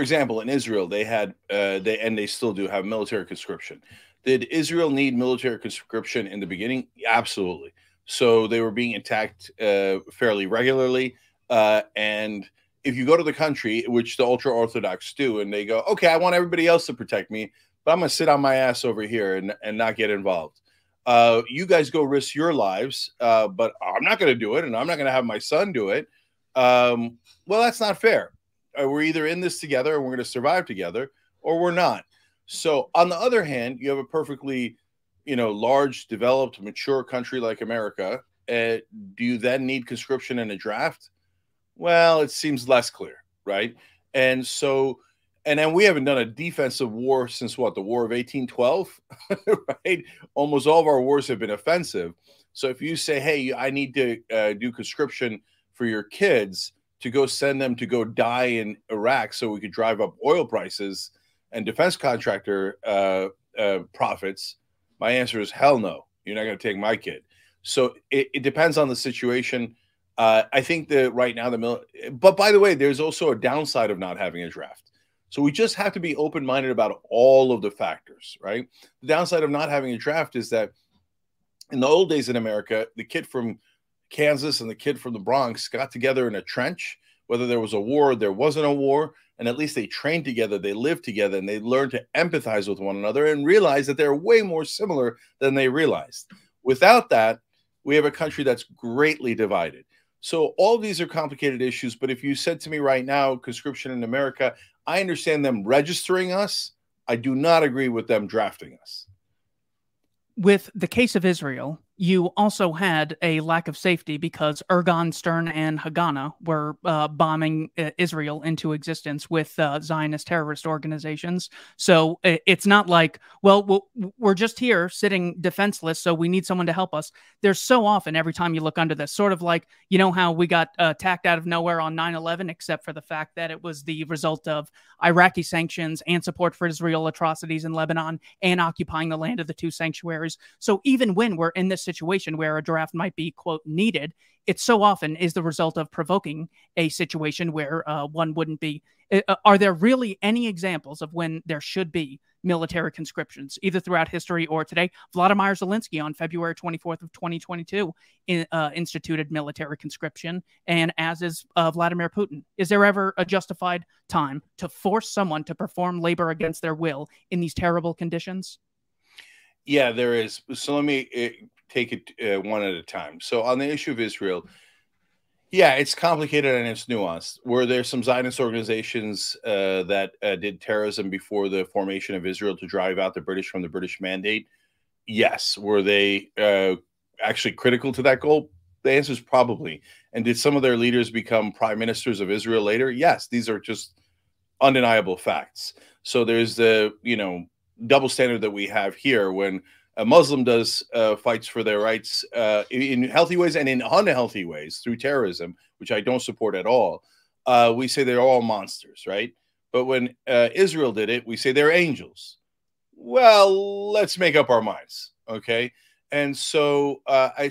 example, in Israel, they had they still do have military conscription. Did Israel need military conscription in the beginning? Absolutely. So they were being attacked fairly regularly. And if you go to the country, which the ultra-Orthodox do, and they go, okay, I want everybody else to protect me, but I'm going to sit on my ass over here and not get involved. You guys go risk your lives, but I'm not going to do it, and I'm not going to have my son do it. Well, that's not fair. We're either in this together and we're going to survive together, or we're not. So on the other hand, you have a perfectly, you know, large, developed, mature country like America. Do you then need conscription in a draft? Well, it seems less clear, right? And so... and then we haven't done a defensive war since, what, the War of 1812, right? Almost all of our wars have been offensive. So if you say, hey, I need to do conscription for your kids to go send them to go die in Iraq so we could drive up oil prices and defense contractor profits, my answer is hell no. You're not going to take my kid. So it depends on the situation. I think that right now but by the way, there's also a downside of not having a draft. So we just have to be open-minded about all of the factors, right? The downside of not having a draft is that in the old days in America, the kid from Kansas and the kid from the Bronx got together in a trench, whether there was a war or there wasn't a war, and at least they trained together, they lived together, and they learned to empathize with one another and realize that they're way more similar than they realized. Without that, we have a country that's greatly divided. So all these are complicated issues, but if you said to me right now, conscription in America, I understand them registering us. I do not agree with them drafting us. With the case of Israel, you also had a lack of safety because Ergon, Stern, and Haganah were bombing Israel into existence with Zionist terrorist organizations. So it's not like, well, we're just here sitting defenseless, so we need someone to help us. There's so often, every time you look under this, sort of like, you know how we got attacked out of nowhere on 9/11, except for the fact that it was the result of Iraqi sanctions and support for Israel atrocities in Lebanon and occupying the land of the two sanctuaries. So even when we're in this situation where a draft might be, quote, needed, it so often is the result of provoking a situation where one wouldn't be. Are there really any examples of when there should be military conscriptions, either throughout history or today? Vladimir Zelensky on February 24th of 2022 instituted military conscription, and as is Vladimir Putin. Is there ever a justified time to force someone to perform labor against their will in these terrible conditions? Yeah, there is. So let me take it one at a time. So on the issue of Israel, yeah, it's complicated and it's nuanced. Were there some Zionist organizations that did terrorism before the formation of Israel to drive out the British from the British mandate? Yes. Were they actually critical to that goal? The answer is probably. And did some of their leaders become prime ministers of Israel later? Yes. These are just undeniable facts. So there's the, you know, double standard that we have here when a Muslim does fights for their rights in healthy ways and in unhealthy ways through terrorism, which I don't support at all. We say they're all monsters, right? But when Israel did it, we say they're angels. Well, let's make up our minds, okay? And so I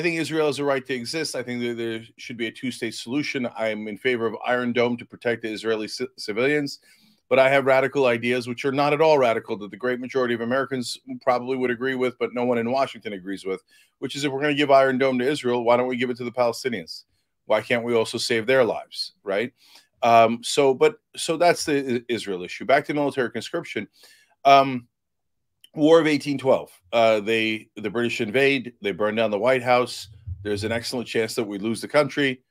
think Israel has a right to exist. I think that there should be a two-state solution. I'm in favor of Iron Dome to protect the Israeli civilians. But I have radical ideas, which are not at all radical, that the great majority of Americans probably would agree with, but no one in Washington agrees with, which is if we're going to give Iron Dome to Israel, why don't we give it to the Palestinians? Why can't we also save their lives, right? So that's the Israel issue. Back to military conscription. War of 1812. The British invade. They burn down the White House. There's an excellent chance that we lose the country.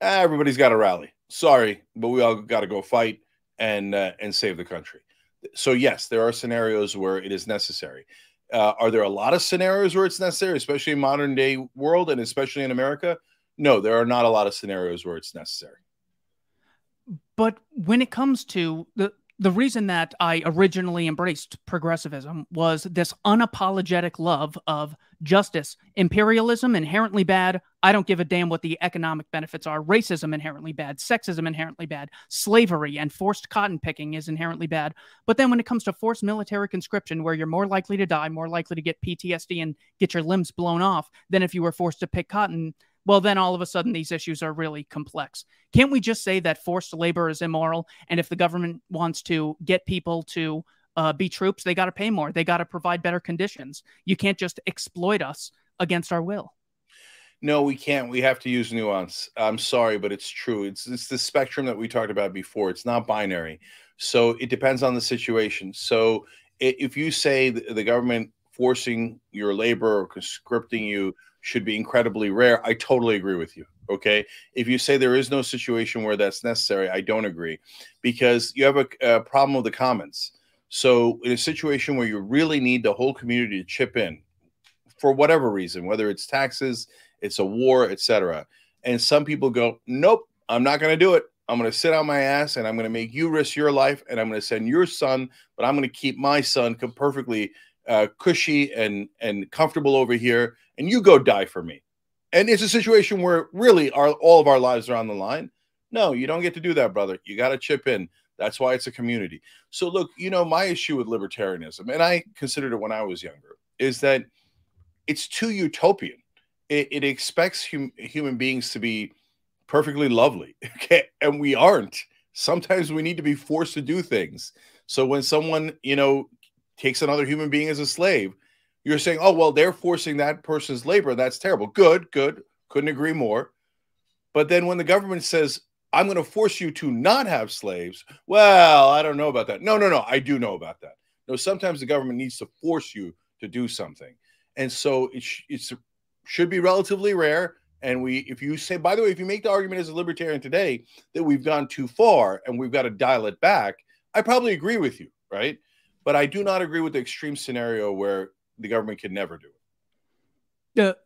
Everybody's got to rally. Sorry, but we all got to go fight and save the country. So yes, there are scenarios where it is necessary. Are there a lot of scenarios where it's necessary, especially in modern day world and especially in America? No, there are not a lot of scenarios where it's necessary. But when it comes to the reason that I originally embraced progressivism was this unapologetic love of justice. Imperialism, inherently bad. I don't give a damn what the economic benefits are. Racism, inherently bad. Sexism, inherently bad. Slavery and forced cotton picking is inherently bad. But then when it comes to forced military conscription, where you're more likely to die, more likely to get PTSD and get your limbs blown off than if you were forced to pick cotton, well, then all of a sudden these issues are really complex. Can't we just say that forced labor is immoral? And if the government wants to get people to be troops, they got to pay more. They got to provide better conditions. You can't just exploit us against our will. No, we can't. We have to use nuance. I'm sorry, but it's true. It's the spectrum that we talked about before. It's not binary. So it depends on the situation. So if you say the government forcing your labor or conscripting you should be incredibly rare, I totally agree with you, okay? If you say there is no situation where that's necessary, I don't agree, because you have a problem with the commons. So in a situation where you really need the whole community to chip in for whatever reason, whether it's taxes, it's a war, etc., and some people go, nope, I'm not going to do it. I'm going to sit on my ass and I'm going to make you risk your life and I'm going to send your son, but I'm going to keep my son perfectly cushy and comfortable over here, and you go die for me. And it's a situation where really all of our lives are on the line. No, you don't get to do that, brother. You got to chip in. That's why it's a community. So look, you know, my issue with libertarianism, and I considered it when I was younger, is that it's too utopian. It expects human beings to be perfectly lovely, okay? And we aren't. Sometimes we need to be forced to do things. So when someone, you know, takes another human being as a slave, you're saying, oh, well, they're forcing that person's labor. That's terrible. Good, good. Couldn't agree more. But then when the government says, I'm going to force you to not have slaves, well, I don't know about that. No, no, no. I do know about that. No, sometimes the government needs to force you to do something. And so it should be relatively rare. And if you say, by the way, if you make the argument as a libertarian today that we've gone too far and we've got to dial it back, I probably agree with you, right? But I do not agree with the extreme scenario where the government can never do it.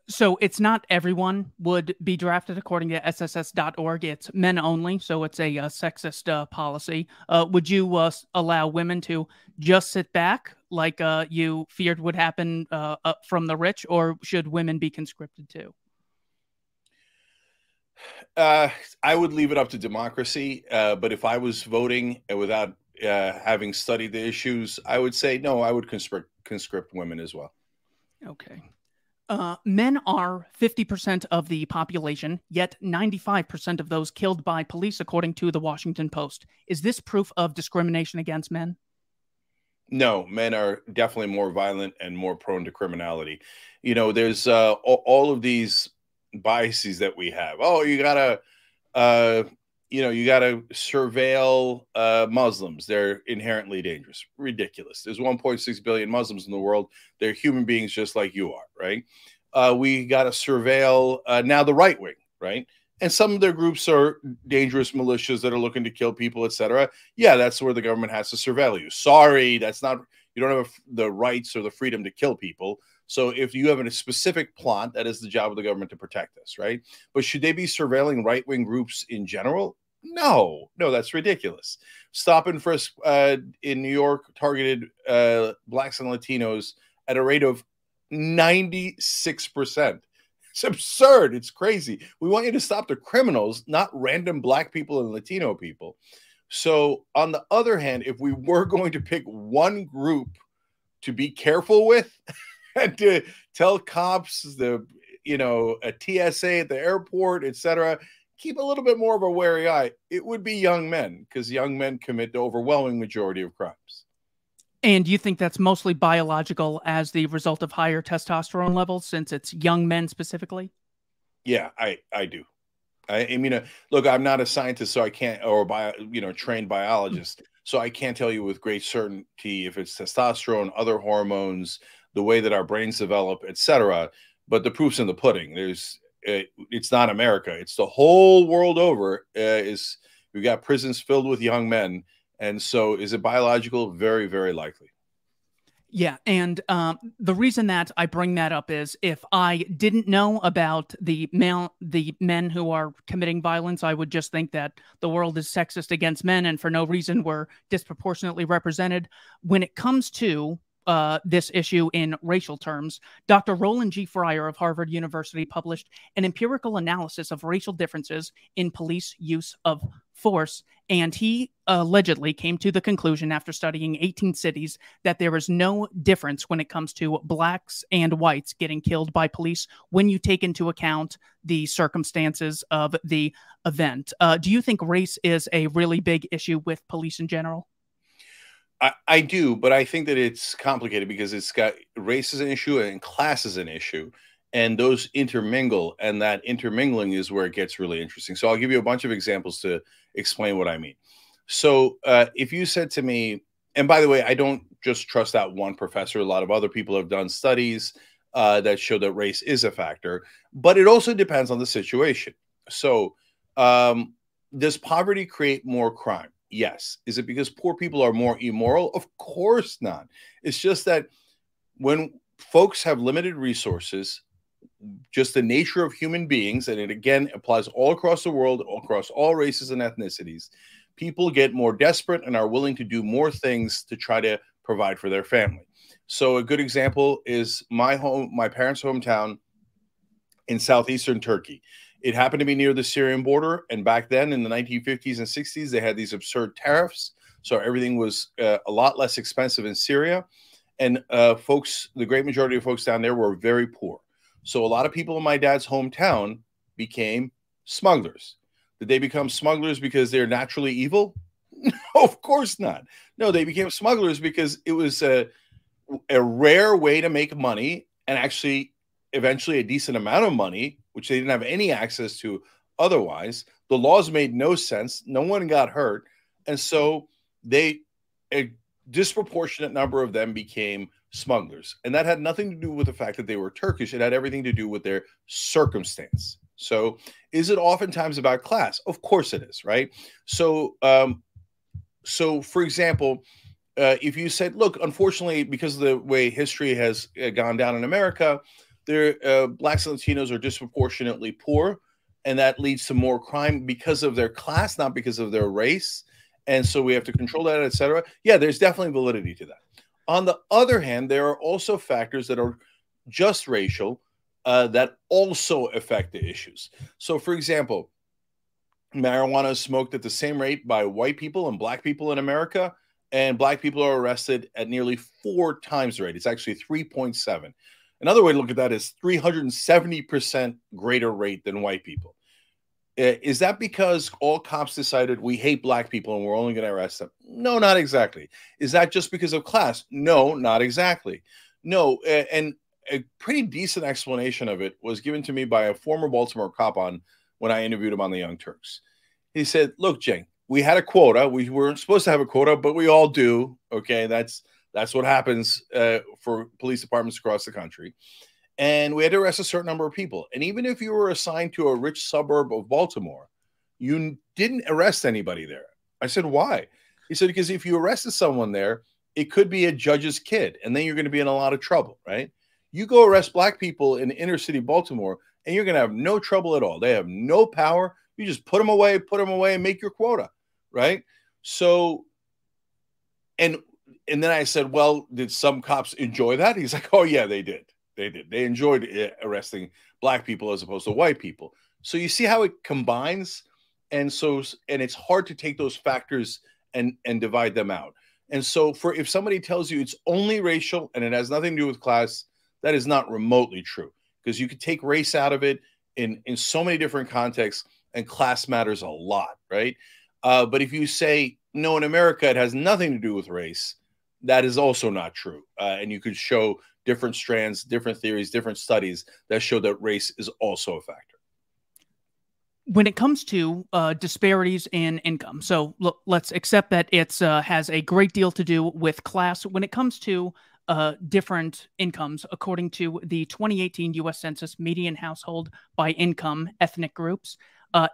So it's not everyone would be drafted according to SSS.org. It's men only. So it's a sexist policy. Would you allow women to just sit back like you feared would happen from the rich, or should women be conscripted too? I would leave it up to democracy. But if I was voting without having studied the issues, I would say, no, I would conscript women as well. Okay. Men are 50% of the population, yet 95% of those killed by police, according to The Washington Post. Is this proof of discrimination against men? No, men are definitely more violent and more prone to criminality. You know, there's all of these biases that we have. Oh, you gotta, surveil Muslims. They're inherently dangerous. Ridiculous. There's 1.6 billion Muslims in the world. They're human beings just like you are, right? We got to surveil now the right wing, right? And some of their groups are dangerous militias that are looking to kill people, etc. Yeah, that's where the government has to surveil you. Sorry, that's not, you don't have the rights or the freedom to kill people. So if you have a specific plot, that is the job of the government to protect us, right? But should they be surveilling right-wing groups in general? No, that's ridiculous. Stop and frisk in New York targeted blacks and Latinos at a rate of 96%. It's absurd. It's crazy. We want you to stop the criminals, not random black people and Latino people. So on the other hand, if we were going to pick one group to be careful with and to tell cops, a TSA at the airport, etc., keep a little bit more of a wary eye, it would be young men, because young men commit the overwhelming majority of crimes. And you think that's mostly biological as the result of higher testosterone levels, since it's young men specifically? Yeah, I do. I mean, look, I'm not a scientist, so I can't, or trained biologist, so I can't tell you with great certainty if it's testosterone, other hormones, the way that our brains develop, etc. But the proof's in the pudding. It's not America. It's the whole world over. We've got prisons filled with young men. And so is it biological? Very, very likely. Yeah. And the reason that I bring that up is if I didn't know about the men who are committing violence, I would just think that the world is sexist against men and for no reason we're disproportionately represented. When it comes to this issue in racial terms, Dr. Roland G. Fryer of Harvard University published an empirical analysis of racial differences in police use of force, and he allegedly came to the conclusion after studying 18 cities that there is no difference when it comes to blacks and whites getting killed by police when you take into account the circumstances of the event. Do you think race is a really big issue with police in general? I do, but I think that it's complicated because it's got race is an issue and class is an issue, and those intermingle, and that intermingling is where it gets really interesting. So I'll give you a bunch of examples to explain what I mean. So if you said to me, and by the way, I don't just trust that one professor. A lot of other people have done studies that show that race is a factor, but it also depends on the situation. So does poverty create more crime? Yes. Is it because poor people are more immoral? Of course not. It's just that when folks have limited resources, just the nature of human beings, and it again applies all across the world, all across all races and ethnicities, people get more desperate and are willing to do more things to try to provide for their family. So a good example is my parents' hometown in southeastern Turkey. It happened to be near the Syrian border, and back then in the 1950s and 60s, they had these absurd tariffs, so everything was a lot less expensive in Syria, and the great majority of folks down there were very poor. So a lot of people in my dad's hometown became smugglers. Did they become smugglers because they're naturally evil? No, of course not. No, they became smugglers because it was a rare way to make money, and actually eventually a decent amount of money, which they didn't have any access to otherwise. The laws made no sense. No one got hurt. And so a disproportionate number of them became smugglers. And that had nothing to do with the fact that they were Turkish. It had everything to do with their circumstance. So is it oftentimes about class? Of course it is, right? So, for example, if you said, look, unfortunately, because of the way history has gone down in America, blacks and Latinos are disproportionately poor, and that leads to more crime because of their class, not because of their race. And so we have to control that, et cetera. Yeah, there's definitely validity to that. On the other hand, there are also factors that are just racial that also affect the issues. So, for example, marijuana is smoked at the same rate by white people and black people in America, and black people are arrested at nearly 4 times the rate. It's actually 3.7. Another way to look at that is 370% greater rate than white people. Is that because all cops decided we hate black people and we're only going to arrest them? No, not exactly. Is that just because of class? No, not exactly. No, and a pretty decent explanation of it was given to me by a former Baltimore cop on when I interviewed him on The Young Turks. He said, look, Cenk, we had a quota. We weren't supposed to have a quota, but we all do. Okay, that's what happens for police departments across the country. And we had to arrest a certain number of people. And even if you were assigned to a rich suburb of Baltimore, you didn't arrest anybody there. I said, why? He said, because if you arrested someone there, it could be a judge's kid, and then you're going to be in a lot of trouble, right? You go arrest black people in inner city Baltimore, and you're going to have no trouble at all. They have no power. You just put them away, and make your quota, right? So, and then I said, well, did some cops enjoy that? He's like, oh, yeah, they did. They did. They enjoyed arresting black people as opposed to white people. So you see how it combines. And so, and it's hard to take those factors and divide them out. And so for, if somebody tells you it's only racial and it has nothing to do with class, that is not remotely true, because you could take race out of it in so many different contexts, and class matters a lot. Right. But if you say, no, in America, it has nothing to do with race, that is also not true. And you could show different strands, different theories, different studies that show that race is also a factor. When it comes to disparities in income, so look, let's accept that it has a great deal to do with class. When it comes to different incomes, according to the 2018 U.S. Census median household by income ethnic groups,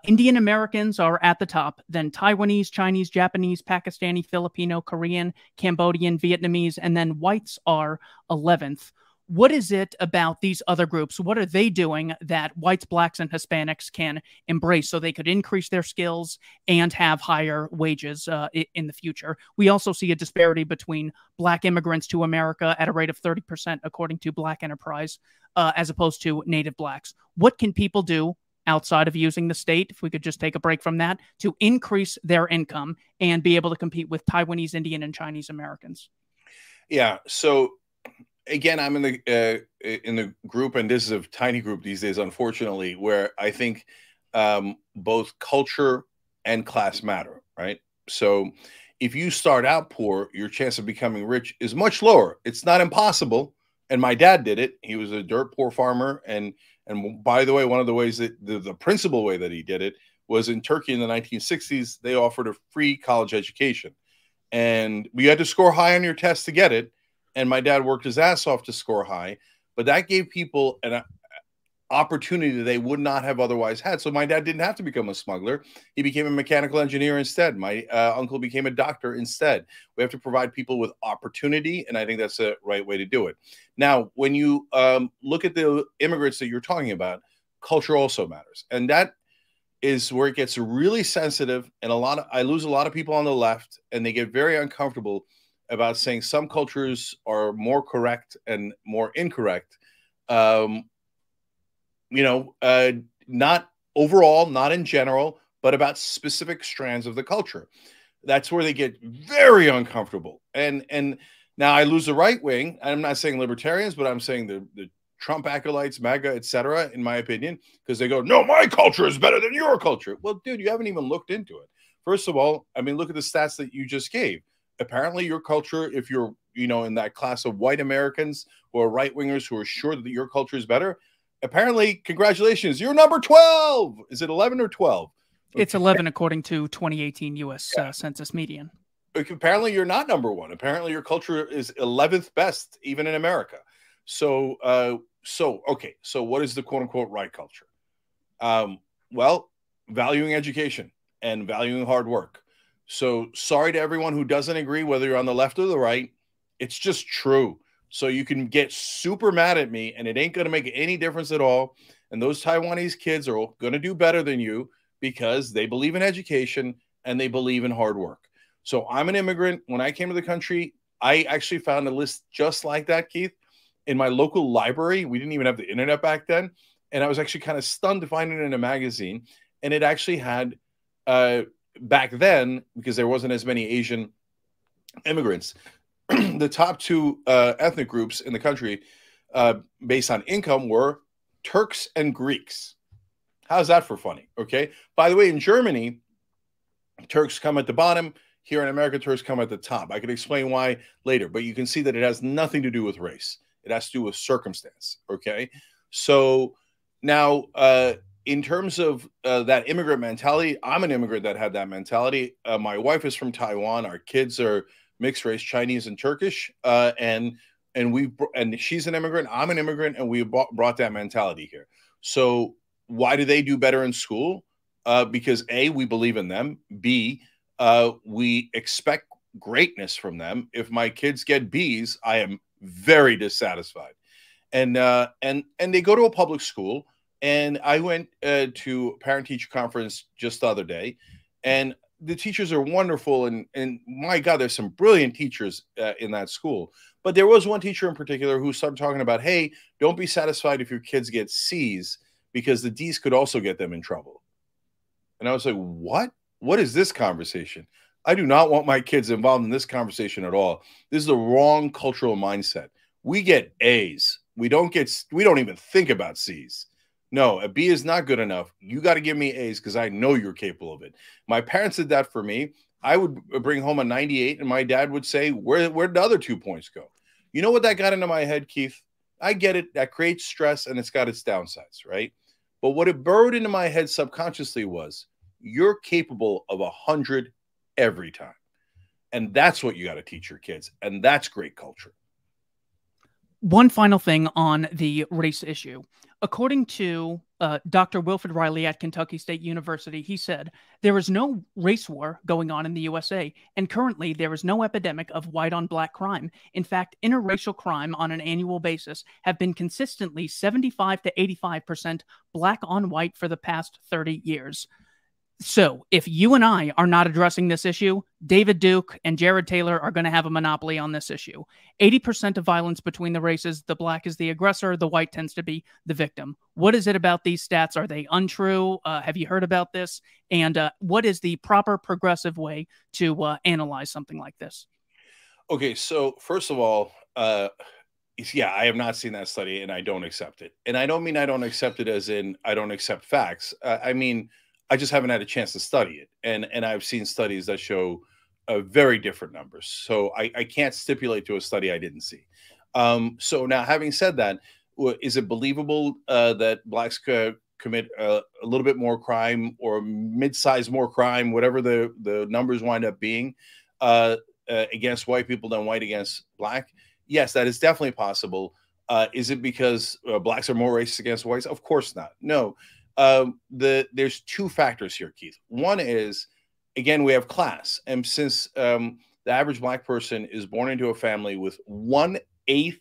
Indian Americans are at the top, then Taiwanese, Chinese, Japanese, Pakistani, Filipino, Korean, Cambodian, Vietnamese, and then whites are 11th. What is it about these other groups? What are they doing that whites, blacks, and Hispanics can embrace so they could increase their skills and have higher wages in the future? We also see a disparity between black immigrants to America at a rate of 30%, according to Black Enterprise, as opposed to native blacks. What can people do outside of using the state, if we could just take a break from that, to increase their income and be able to compete with Taiwanese, Indian, and Chinese Americans? Yeah. So again, I'm in the group, and this is a tiny group these days, unfortunately, where I think both culture and class matter, right? So if you start out poor, your chance of becoming rich is much lower. It's not impossible. And my dad did it. He was a dirt poor farmer. And by the way, one of the ways that the principal way that he did it was in Turkey in the 1960s, they offered a free college education, and you had to score high on your test to get it. And my dad worked his ass off to score high, but that gave people an opportunity that they would not have otherwise had. So my dad didn't have to become a smuggler. He became a mechanical engineer instead. My uncle became a doctor instead. We have to provide people with opportunity, and I think that's the right way to do it. Now, when you look at the immigrants that you're talking about, culture also matters. And that is where it gets really sensitive, and I lose a lot of people on the left, and they get very uncomfortable about saying some cultures are more correct and more incorrect. You know, not overall, not in general, but about specific strands of the culture. That's where they get very uncomfortable. And now I lose the right wing. I'm not saying libertarians, but I'm saying the Trump acolytes, MAGA, etc., in my opinion, because they go, no, my culture is better than your culture. Well, dude, you haven't even looked into it. First of all, I mean, look at the stats that you just gave. Apparently your culture, if you're, you know, in that class of white Americans who are right wingers who are sure that your culture is better, apparently, congratulations, you're number 12. Is it 11 or 12? Okay. It's 11, according to 2018 U.S. Census median. Apparently, you're not number 1. Apparently, your culture is 11th best, even in America. So, okay. So, what is the quote-unquote right culture? Well, valuing education and valuing hard work. So, sorry to everyone who doesn't agree, whether you're on the left or the right. It's just true. So you can get super mad at me and it ain't going to make any difference at all. And those Taiwanese kids are going to do better than you because they believe in education and they believe in hard work. So I'm an immigrant. When I came to the country, I actually found a list just like that, Keith, in my local library. We didn't even have the internet back then. And I was actually kind of stunned to find it in a magazine. And it actually had, back then, because there wasn't as many Asian immigrants, the top two ethnic groups in the country based on income were Turks and Greeks. How's that for funny? Okay. By the way, in Germany, Turks come at the bottom. Here in America, Turks come at the top. I can explain why later, but you can see that it has nothing to do with race. It has to do with circumstance. Okay. So now in terms of that immigrant mentality, I'm an immigrant that had that mentality. My wife is from Taiwan. Our kids are mixed race, Chinese and Turkish. And she's an immigrant. I'm an immigrant. And we brought that mentality here. So why do they do better in school? Because A, we believe in them. B, we expect greatness from them. If my kids get B's, I am very dissatisfied. And they go to a public school. And I went to a parent-teacher conference just the other day. And the teachers are wonderful. And my God, there's some brilliant teachers in that school. But there was one teacher in particular who started talking about, hey, don't be satisfied if your kids get C's, because the D's could also get them in trouble. And I was like, what? What is this conversation? I do not want my kids involved in this conversation at all. This is the wrong cultural mindset. We get A's. We don't even think about C's. No, a B is not good enough. You got to give me A's because I know you're capable of it. My parents did that for me. I would bring home a 98 and my dad would say, where'd the other 2 points go? You know what that got into my head, Keith? I get it. That creates stress and it's got its downsides, right? But what it burrowed into my head subconsciously was, you're capable of 100 every time. And that's what you got to teach your kids. And that's great culture. One final thing on the race issue. According to Dr. Wilfred Riley at Kentucky State University, he said, there is no race war going on in the USA, and currently there is no epidemic of white-on-black crime. In fact, interracial crime on an annual basis have been consistently 75 to 85% black-on-white for the past 30 years. So if you and I are not addressing this issue, David Duke and Jared Taylor are going to have a monopoly on this issue. 80% of violence between the races, the black is the aggressor, the white tends to be the victim. What is it about these stats? Are they untrue? Have you heard about this? And what is the proper progressive way to analyze something like this? Okay, so first of all, yeah, I have not seen that study and I don't accept it. And I don't mean I don't accept it as in I don't accept facts. I mean, I just haven't had a chance to study it. And I've seen studies that show very different numbers. So I can't stipulate to a study I didn't see. So now, having said that, is it believable that blacks commit a little bit more crime or mid-size more crime, whatever the numbers wind up being, against white people than white against black? Yes, that is definitely possible. Is it because blacks are more racist against whites? Of course not. No. There's two factors here, Keith. One is, again, we have class. And since the average black person is born into a family with 1/8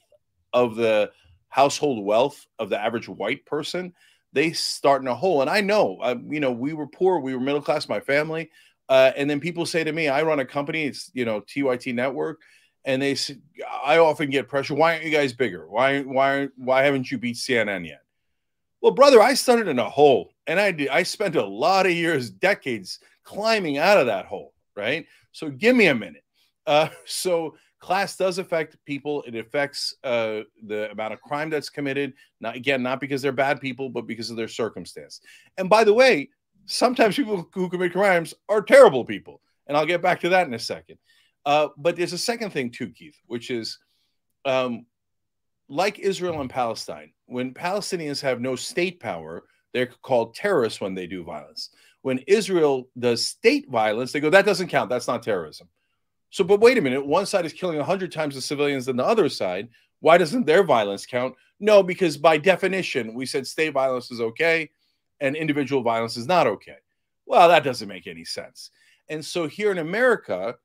of the household wealth of the average white person, they start in a hole. And I know, you know, we were poor, we were middle class, my family. And then people say to me, I run a company, it's, you know, TYT Network. And they say, I often get pressure. Why aren't you guys bigger? Why haven't you beat CNN yet? Well, brother, I started in a hole, and I spent a lot of years, decades, climbing out of that hole, right? So give me a minute. So class does affect people. It affects the amount of crime that's committed. Not, again, not because they're bad people, but because of their circumstance. And by the way, sometimes people who commit crimes are terrible people, and I'll get back to that in a second. But there's a second thing too, Keith, which is like Israel and Palestine, when Palestinians have no state power, they're called terrorists when they do violence. When Israel does state violence, they go, that doesn't count. That's not terrorism. So, but wait a minute. One side is killing 100 times the civilians than the other side. Why doesn't their violence count? No, because by definition, we said state violence is okay and individual violence is not okay. Well, that doesn't make any sense. And so here in America,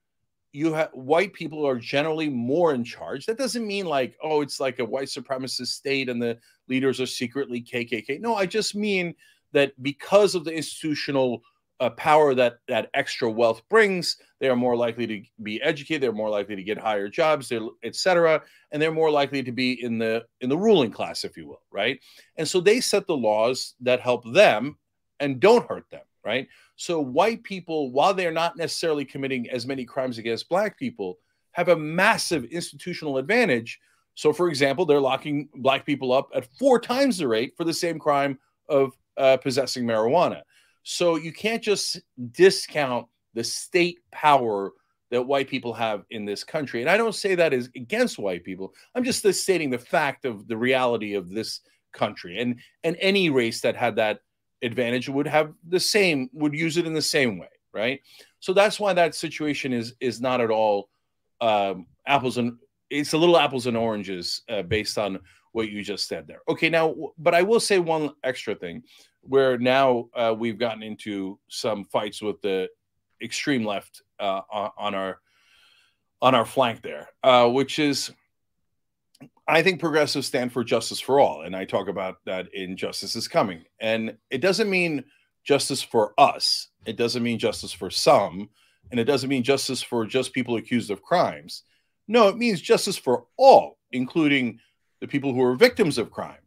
you have white people are generally more in charge. That doesn't mean like, oh, it's like a white supremacist state and the leaders are secretly KKK. No, I just mean that because of the institutional power that extra wealth brings, they are more likely to be educated, they're more likely to get higher jobs, etc., and they're more likely to be in the ruling class, if you will, right? And so they set the laws that help them and don't hurt them, right? So white people, while they're not necessarily committing as many crimes against black people, have a massive institutional advantage. So, for example, they're locking black people up at 4 times the rate for the same crime of possessing marijuana. So you can't just discount the state power that white people have in this country. And I don't say that is against white people. I'm just stating the fact of the reality of this country. And any race that had that advantage would use it in the same way, right? So that's why that situation is not at all apples and it's a little apples and oranges based on what you just said there. Okay, now, but I will say one extra thing, where now we've gotten into some fights with the extreme left on our flank there, which is, I think progressives stand for justice for all. And I talk about that in Justice Is Coming. And it doesn't mean justice for us. It doesn't mean justice for some. And it doesn't mean justice for just people accused of crimes. No, it means justice for all, including the people who are victims of crime.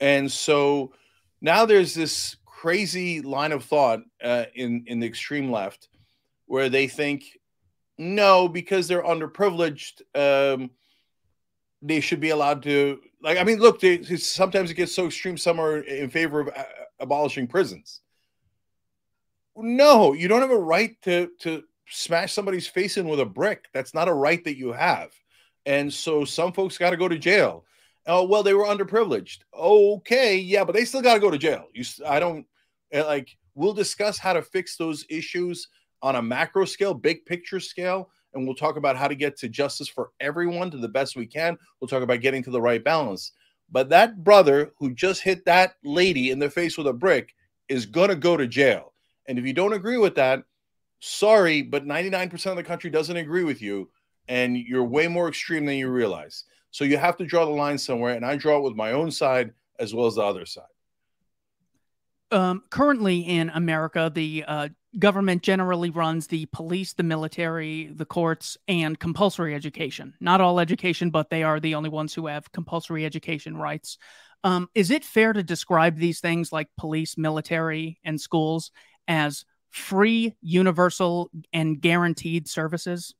And so now there's this crazy line of thought in the extreme left where they think, no, because they're underprivileged, they should be allowed to, like, I mean, look, sometimes it gets so extreme, some are in favor of abolishing prisons. No, you don't have a right to smash somebody's face in with a brick. That's not a right that you have. And so some folks got to go to jail. Oh, well, they were underprivileged. Okay, yeah, but they still got to go to jail. We'll discuss how to fix those issues on a macro scale, big picture scale. And we'll talk about how to get to justice for everyone to the best we can. We'll talk about getting to the right balance. But that brother who just hit that lady in the face with a brick is going to go to jail. And if you don't agree with that, sorry, but 99% of the country doesn't agree with you. And you're way more extreme than you realize. So you have to draw the line somewhere. And I draw it with my own side as well as the other side. Currently in America, the government generally runs the police, the military, the courts, and compulsory education. Not all education, but they are the only ones who have compulsory education rights. Is it fair to describe these things like police, military, and schools as free, universal, and guaranteed services?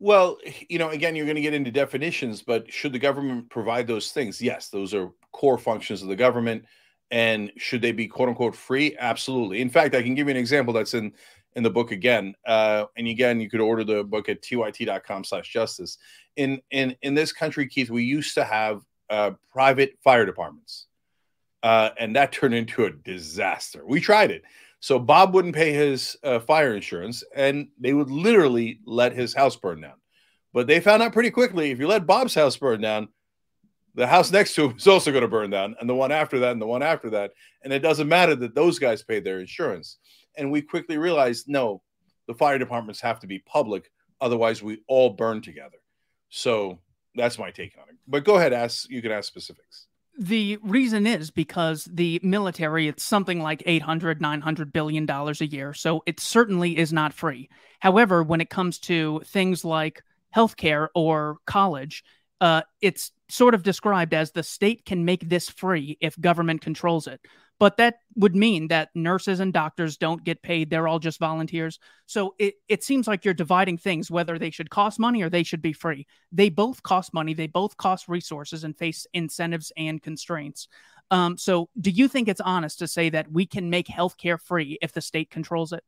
Well, you know, again, you're going to get into definitions, but should the government provide those things? Yes, those are core functions of the government. And should they be quote unquote free? Absolutely. In fact, I can give you an example that's in the book again. And again, you could order the book at tyt.com/justice. In this country, Keith, we used to have private fire departments and that turned into a disaster. We tried it. So Bob wouldn't pay his fire insurance and they would literally let his house burn down. But they found out pretty quickly, if you let Bob's house burn down, the house next to him is also going to burn down, and the one after that, and the one after that. And it doesn't matter that those guys paid their insurance. And we quickly realized, no, the fire departments have to be public. Otherwise, we all burn together. So that's my take on it. But go ahead, you can ask specifics. The reason is because the military, it's something like $800, $900 billion a year. So it certainly is not free. However, when it comes to things like healthcare or college, it's sort of described as the state can make this free if government controls it. But that would mean that nurses and doctors don't get paid. They're all just volunteers. So it seems like you're dividing things, whether they should cost money or they should be free. They both cost money. They both cost resources and face incentives and constraints. So do you think it's honest to say that we can make healthcare free if the state controls it?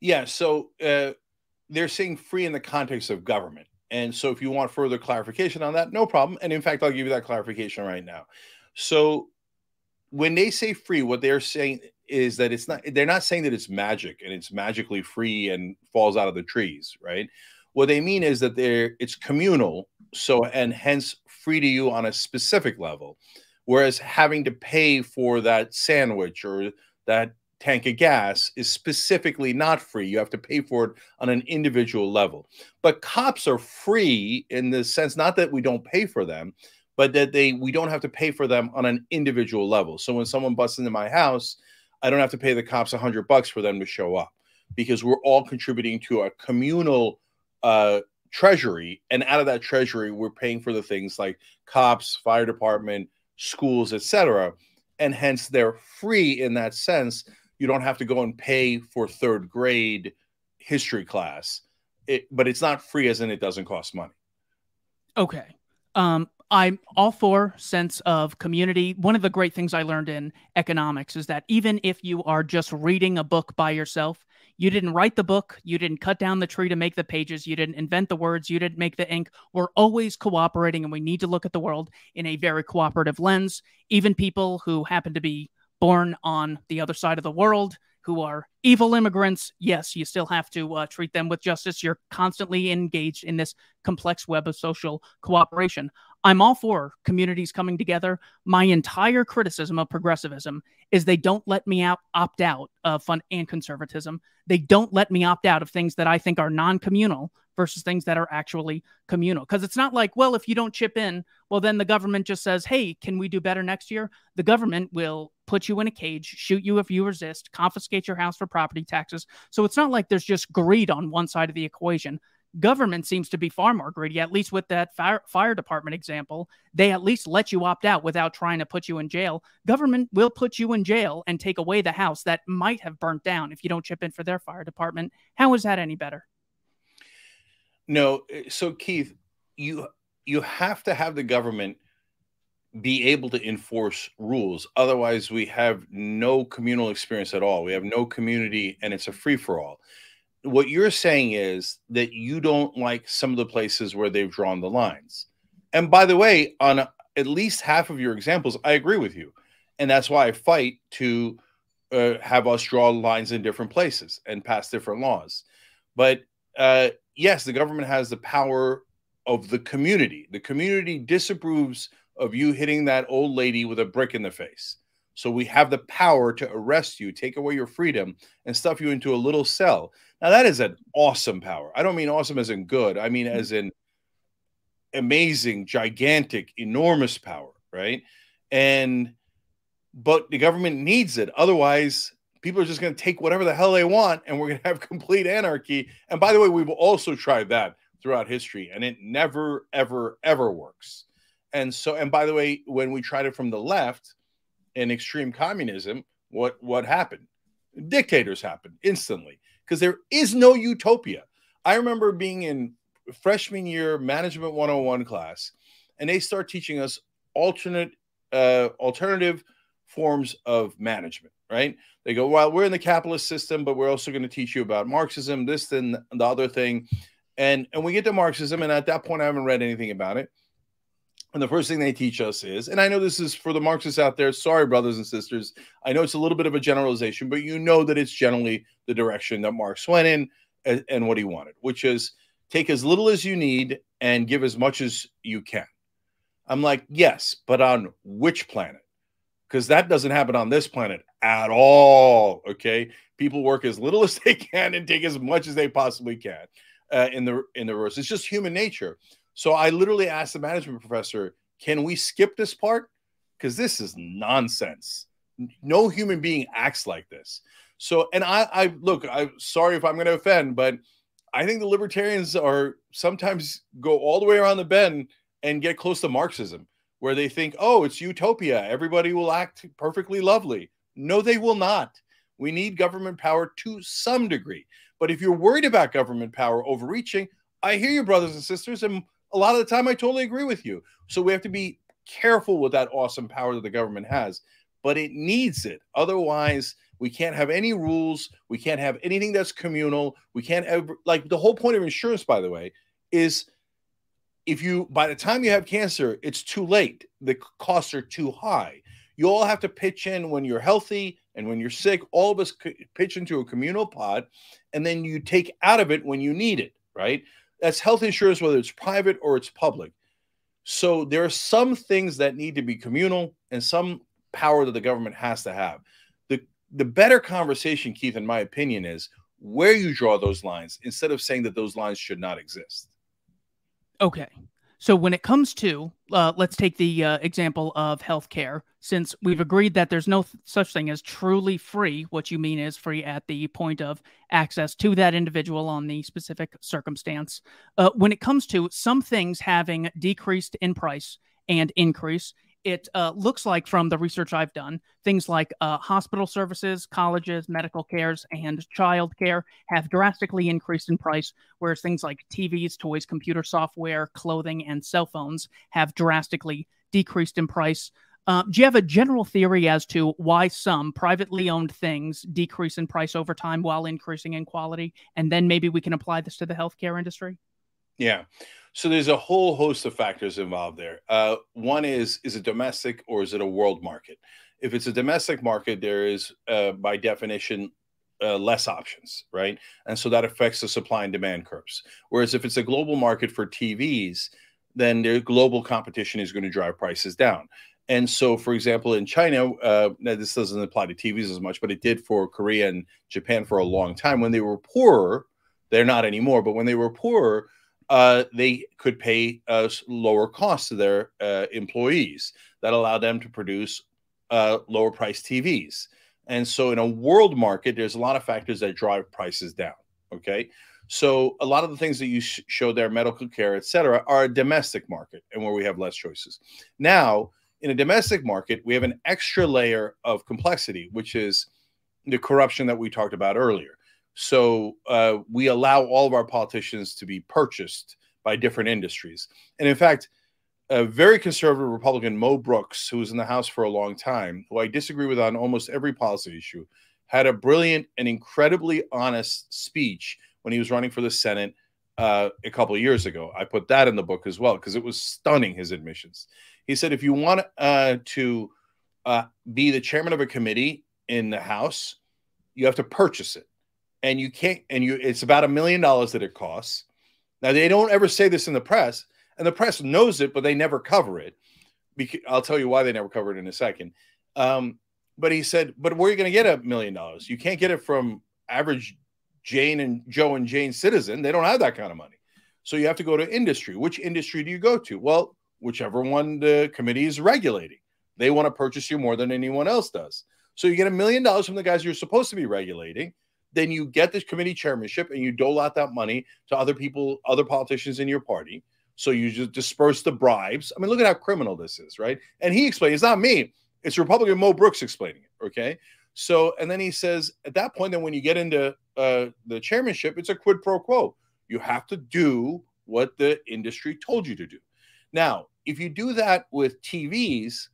Yeah. So they're saying free in the context of government. And so if you want further clarification on that, no problem. And in fact, I'll give you that clarification right now. So when they say free, what they're saying is that they're not saying that it's magic and it's magically free and falls out of the trees, right? What they mean is that it's communal, so and hence free to you on a specific level, whereas having to pay for that sandwich or that tank of gas is specifically not free. You have to pay for it on an individual level. But cops are free in the sense, not that we don't pay for them, but that we don't have to pay for them on an individual level. So when someone busts into my house, I don't have to pay the cops $100 for them to show up, because we're all contributing to a communal treasury. And out of that treasury, we're paying for the things like cops, fire department, schools, etc. And hence they're free in that sense. You don't have to go and pay for third grade history class, but it's not free as in it doesn't cost money. Okay. I'm all for sense of community. One of the great things I learned in economics is that even if you are just reading a book by yourself, you didn't write the book, you didn't cut down the tree to make the pages, you didn't invent the words, you didn't make the ink. We're always cooperating, and we need to look at the world in a very cooperative lens. Even people who happen to be born on the other side of the world, who are evil immigrants, yes, you still have to treat them with justice. You're constantly engaged in this complex web of social cooperation. I'm all for communities coming together. My entire criticism of progressivism is they don't let me opt out of fun and conservatism. They don't let me opt out of things that I think are non-communal versus things that are actually communal. Because it's not like, well, if you don't chip in, well, then the government just says, hey, can we do better next year? The government will put you in a cage, shoot you if you resist, confiscate your house for property taxes. So it's not like there's just greed on one side of the equation. Government seems to be far more greedy, at least with that fire department example. They at least let you opt out without trying to put you in jail. Government will put you in jail and take away the house that might have burnt down if you don't chip in for their fire department. How is that any better? No. So, Keith, you have to have the government be able to enforce rules. Otherwise, we have no communal experience at all. We have no community, and it's a free-for-all. What you're saying is that you don't like some of the places where they've drawn the lines. And by the way, on at least half of your examples, I agree with you. And that's why I fight to have us draw lines in different places and pass different laws. But yes, the government has the power of the community. The community disapproves of you hitting that old lady with a brick in the face. So we have the power to arrest you, take away your freedom, and stuff you into a little cell. Now, that is an awesome power. I don't mean awesome as in good. I mean as in amazing, gigantic, enormous power, right? But the government needs it. Otherwise, people are just going to take whatever the hell they want, and we're going to have complete anarchy. And by the way, we've also tried that throughout history, and it never, ever, ever works. And by the way, when we tried it from the left, in extreme communism, what happened? Dictators happened instantly, because there is no utopia. I remember being in freshman year management 101 class, and they start teaching us alternative forms of management, right? They go, well, we're in the capitalist system, but we're also going to teach you about Marxism, this, then the other thing. And we get to Marxism, and at that point, I haven't read anything about it. And the first thing they teach us is, and I know this is for the Marxists out there, sorry, brothers and sisters, I know it's a little bit of a generalization, but you know that it's generally the direction that Marx went in and what he wanted, which is take as little as you need and give as much as you can. I'm like, yes, but on which planet? Because that doesn't happen on this planet at all, okay? People work as little as they can and take as much as they possibly can in the reverse. It's just human nature. So I literally asked the management professor, can we skip this part? Because this is nonsense. No human being acts like this. So, and I look, I'm sorry if I'm going to offend, but I think the libertarians are sometimes go all the way around the bend and get close to Marxism, where they think, oh, it's utopia. Everybody will act perfectly lovely. No, they will not. We need government power to some degree. But if you're worried about government power overreaching, I hear you, brothers and sisters, and a lot of the time, I totally agree with you. So we have to be careful with that awesome power that the government has, but it needs it. Otherwise, we can't have any rules. We can't have anything that's communal. We can't ever, like, the whole point of insurance, by the way, is by the time you have cancer, it's too late. The costs are too high. You all have to pitch in when you're healthy and when you're sick. All of us pitch into a communal pot, and then you take out of it when you need it, right? That's health insurance, whether it's private or it's public. So there are some things that need to be communal and some power that the government has to have. The the better conversation, Keith, in my opinion, is where you draw those lines instead of saying that those lines should not exist. Okay. So when it comes to, let's take the example of healthcare, since we've agreed that there's no such thing as truly free. What you mean is free at the point of access to that individual on the specific circumstance. When it comes to some things having decreased in price and increase, it looks like from the research I've done, things like hospital services, colleges, medical cares, and child care have drastically increased in price, whereas things like TVs, toys, computer software, clothing, and cell phones have drastically decreased in price. Do you have a general theory as to why some privately owned things decrease in price over time while increasing in quality? And then maybe we can apply this to the healthcare industry? Yeah. So there's a whole host of factors involved there. One is it domestic or is it a world market? If it's a domestic market, there is, by definition, less options, right? And so that affects the supply and demand curves. Whereas if it's a global market for TVs, then their global competition is going to drive prices down. And so, for example, in China, now this doesn't apply to TVs as much, but it did for Korea and Japan for a long time. When they were poorer, they're not anymore, but when they were poorer, they could pay lower costs to their employees. That allowed them to produce lower priced TVs. And so in a world market, there's a lot of factors that drive prices down. Okay. So a lot of the things that you showed there, medical care, et cetera, are a domestic market and where we have less choices. Now, in a domestic market, we have an extra layer of complexity, which is the corruption that we talked about earlier. So we allow all of our politicians to be purchased by different industries. And in fact, a very conservative Republican, Mo Brooks, who was in the House for a long time, who I disagree with on almost every policy issue, had a brilliant and incredibly honest speech when he was running for the Senate a couple of years ago. I put that in the book as well because it was stunning, his admissions. He said, if you want to be the chairman of a committee in the House, you have to purchase it. And you can't, and you, it's about $1 million that it costs. Now, they don't ever say this in the press, and the press knows it, but they never cover it. I'll tell you why they never cover it in a second. But he said, but where are you going to get $1 million? You can't get it from average Jane and Joe and Jane citizen. They don't have that kind of money. So you have to go to industry. Which industry do you go to? Well, whichever one the committee is regulating. They want to purchase you more than anyone else does. So you get $1 million from the guys you're supposed to be regulating. Then you get this committee chairmanship and you dole out that money to other people, other politicians in your party. So you just disperse the bribes. I mean, look at how criminal this is, right? And he explained, it's not me, it's Republican Mo Brooks explaining it, okay? So, and then he says, at that point, then when you get into the chairmanship, it's a quid pro quo. You have to do what the industry told you to do. Now, if you do that with TVs,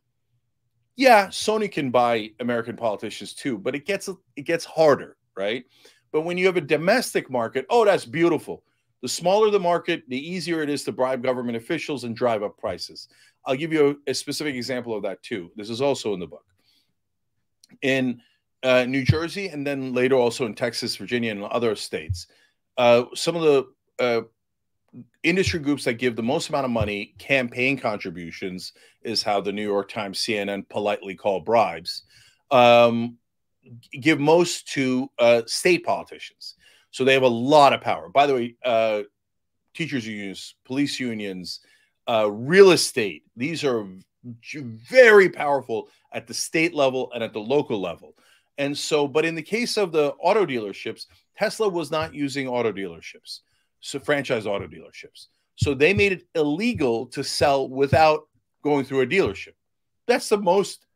yeah, Sony can buy American politicians too, but it gets harder. Right? But when you have a domestic market, oh, that's beautiful. The smaller the market, the easier it is to bribe government officials and drive up prices. I'll give you a specific example of that too. This is also in the book. In New Jersey, and then later also in Texas, Virginia, and other states, some of the industry groups that give the most amount of money, campaign contributions, is how the New York Times, CNN politely call bribes, give most to state politicians. So they have a lot of power. By the way, teachers unions, police unions, real estate, these are very powerful at the state level and at the local level. And so, but in the case of the auto dealerships, Tesla was not using auto dealerships, so franchise auto dealerships. So they made it illegal to sell without going through a dealership. That's the most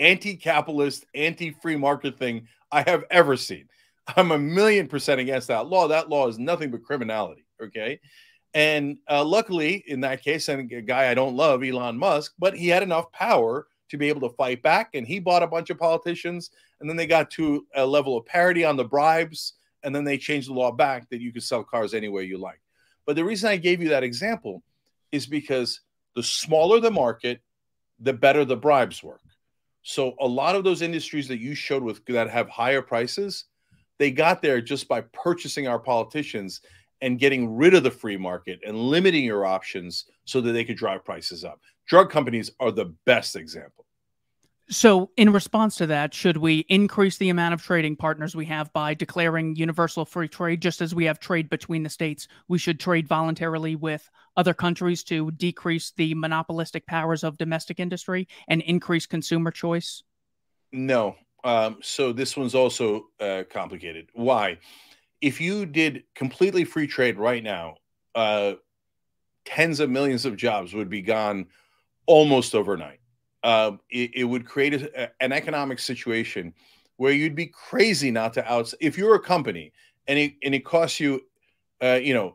anti-capitalist, anti-free market thing I have ever seen. I'm 1,000,000% against that law. That law is nothing but criminality, okay? And luckily, in that case, and a guy I don't love, Elon Musk, but he had enough power to be able to fight back, and he bought a bunch of politicians, and then they got to a level of parity on the bribes, and then they changed the law back that you could sell cars any way you like. But the reason I gave you that example is because the smaller the market, the better the bribes work. So a lot of those industries that you showed with that have higher prices, they got there just by purchasing our politicians and getting rid of the free market and limiting your options so that they could drive prices up. Drug companies are the best example. So in response to that, should we increase the amount of trading partners we have by declaring universal free trade? Just as we have trade between the states, we should trade voluntarily with other countries to decrease the monopolistic powers of domestic industry and increase consumer choice? No. So this one's also complicated. Why? If you did completely free trade right now, tens of millions of jobs would be gone almost overnight. It would create an economic situation where you'd be crazy not to if you're a company and it costs you, 8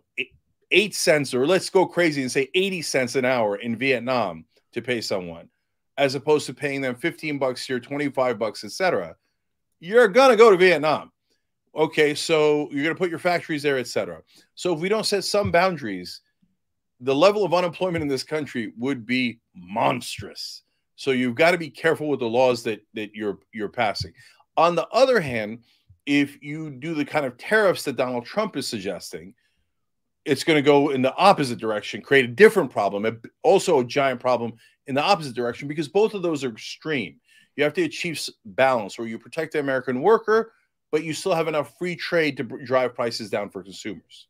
cents, or let's go crazy and say 80 cents an hour in Vietnam to pay someone, as opposed to paying them 15 bucks here, 25 bucks, etc. You're going to go to Vietnam. Okay, so you're going to put your factories there, etc. So if we don't set some boundaries, the level of unemployment in this country would be monstrous. So you've got to be careful with the laws that you're passing. On the other hand, if you do the kind of tariffs that Donald Trump is suggesting, it's going to go in the opposite direction, create a different problem, also a giant problem in the opposite direction, because both of those are extreme. You have to achieve balance where you protect the American worker, but you still have enough free trade to drive prices down for consumers.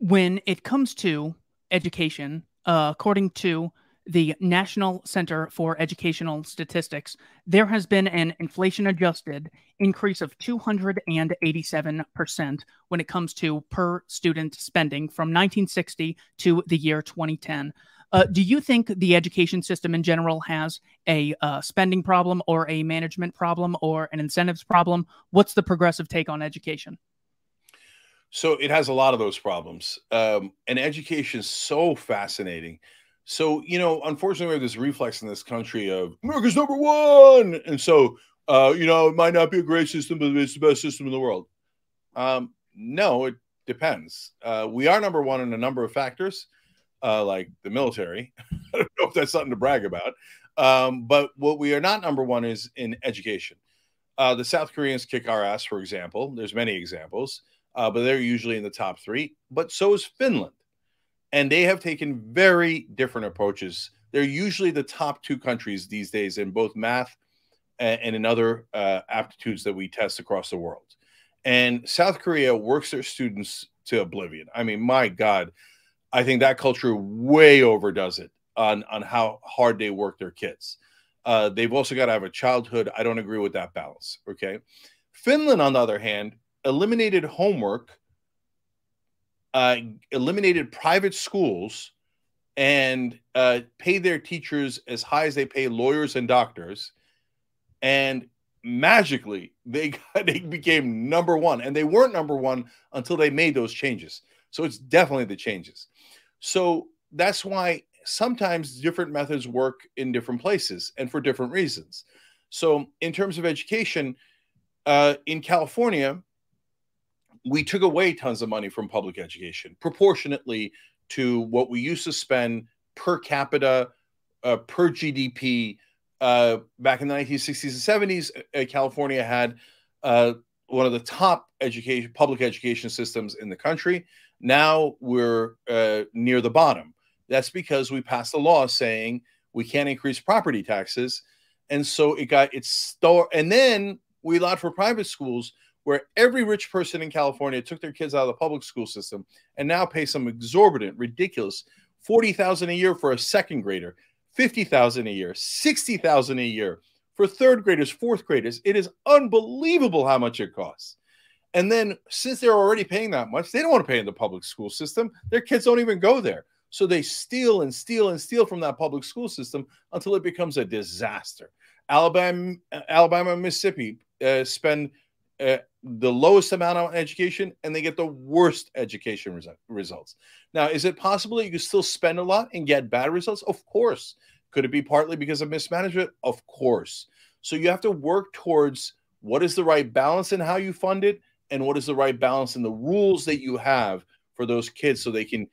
When it comes to education, according to the National Center for Educational Statistics, there has been an inflation-adjusted increase of 287% when it comes to per-student spending from 1960 to the year 2010. Do you think the education system in general has a spending problem, or a management problem, or an incentives problem? What's the progressive take on education? So it has a lot of those problems. And education is so fascinating. So, unfortunately, we have this reflex in this country of America's number one. And so, it might not be a great system, but it's the best system in the world. No, it depends. We are number one in a number of factors, like the military. I don't know if that's something to brag about. But what we are not number one is in education. The South Koreans kick our ass, for example. There's many examples, but they're usually in the top three. But so is Finland. And they have taken very different approaches. They're usually the top two countries these days in both math and in other aptitudes that we test across the world. And South Korea works their students to oblivion. I mean, my God, I think that culture way overdoes it on how hard they work their kids. They've also got to have a childhood. I don't agree with that balance, okay? Finland, on the other hand, eliminated homework, eliminated private schools, and pay their teachers as high as they pay lawyers and doctors. And magically, they became number one. And they weren't number one until they made those changes. So it's definitely the changes. So that's why sometimes different methods work in different places and for different reasons. So in terms of education, in California, we took away tons of money from public education proportionately to what we used to spend per capita, per GDP. Back in the 1960s and 70s, California had one of the top public education systems in the country. Now we're near the bottom. That's because we passed a law saying we can't increase property taxes. And so it got its store. And then we allowed for private schools, where every rich person in California took their kids out of the public school system and now pay some exorbitant, ridiculous $40,000 a year for a second grader, $50,000 a year, $60,000 a year for third graders, fourth graders. It is unbelievable how much it costs. And then since they're already paying that much, they don't want to pay in the public school system. Their kids don't even go there. So they steal and steal and steal from that public school system until it becomes a disaster. Alabama and Mississippi spend the lowest amount on education, and they get the worst education results. Now, is it possible that you can still spend a lot and get bad results? Of course. Could it be partly because of mismanagement? Of course. So you have to work towards what is the right balance in how you fund it, and what is the right balance in the rules that you have for those kids so they can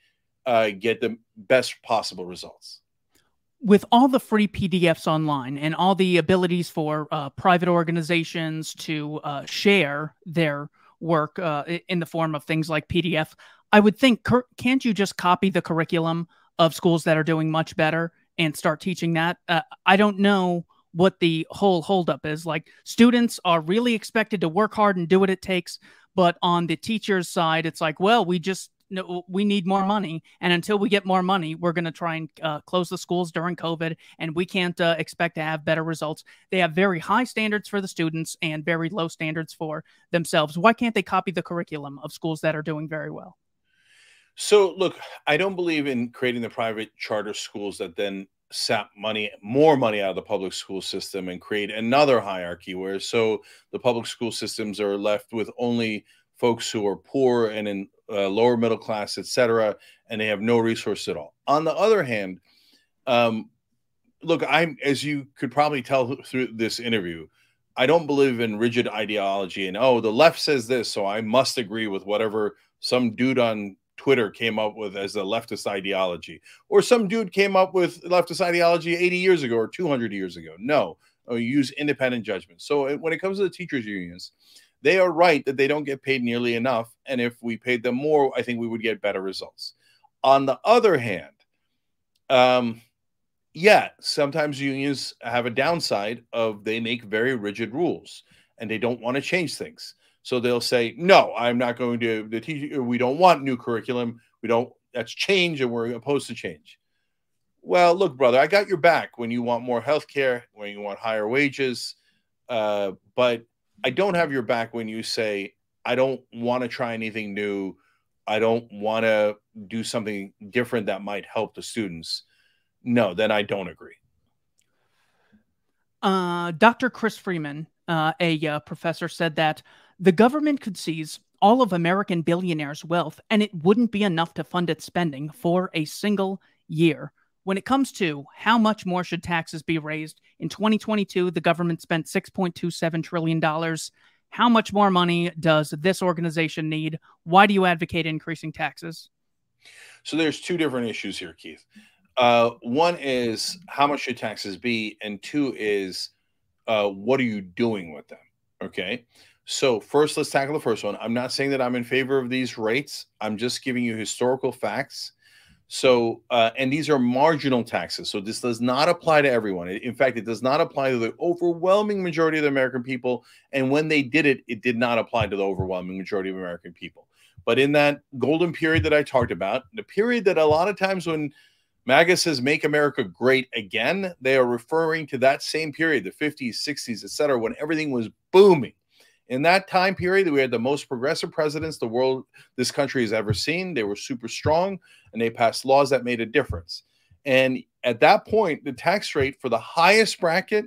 get the best possible results. With all the free PDFs online and all the abilities for private organizations to share their work in the form of things like PDF, I would think, can't you just copy the curriculum of schools that are doing much better and start teaching that? I don't know what the whole holdup is. Like, students are really expected to work hard and do what it takes. But on the teacher's side, it's like, well, we need more money. And until we get more money, we're going to try and close the schools during COVID. And we can't expect to have better results. They have very high standards for the students and very low standards for themselves. Why can't they copy the curriculum of schools that are doing very well? So, look, I don't believe in creating the private charter schools that then sap more money out of the public school system and create another hierarchy where so the public school systems are left with only folks who are poor and in lower middle class, etc., and they have no resource at all. On the other hand, look, as you could probably tell through this interview, I don't believe in rigid ideology and, oh, the left says this, so I must agree with whatever some dude on Twitter came up with as the leftist ideology, or some dude came up with leftist ideology 80 years ago or 200 years ago. No, use independent judgment. So when it comes to the teachers unions, they are right that they don't get paid nearly enough. And if we paid them more, I think we would get better results. On the other hand, yeah, sometimes unions have a downside of they make very rigid rules and they don't want to change things. So they'll say, no, I'm not going to, we don't want new curriculum. That's change and we're opposed to change. Well, look, brother, I got your back when you want more healthcare, when you want higher wages. But I don't have your back when you say, I don't want to try anything new. I don't want to do something different that might help the students. No, then I don't agree. Dr. Chris Freeman, a professor, said that the government could seize all of American billionaires' wealth, and it wouldn't be enough to fund its spending for a single year. When it comes to how much more should taxes be raised, in 2022, the government spent $6.27 trillion. How much more money does this organization need? Why do you advocate increasing taxes? So there's two different issues here, Keith. One is how much should taxes be? And two is what are you doing with them? Okay. So first, let's tackle the first one. I'm not saying that I'm in favor of these rates. I'm just giving you historical facts. So, and these are marginal taxes. So this does not apply to everyone. In fact, it does not apply to the overwhelming majority of the American people. And when they did it, it did not apply to the overwhelming majority of American people. But in that golden period that I talked about, the period that a lot of times when MAGA says make America great again, they are referring to that same period, the 50s, 60s, etc., when everything was booming. In that time period, we had the most progressive presidents this country has ever seen. They were super strong, and they passed laws that made a difference. And at that point, the tax rate for the highest bracket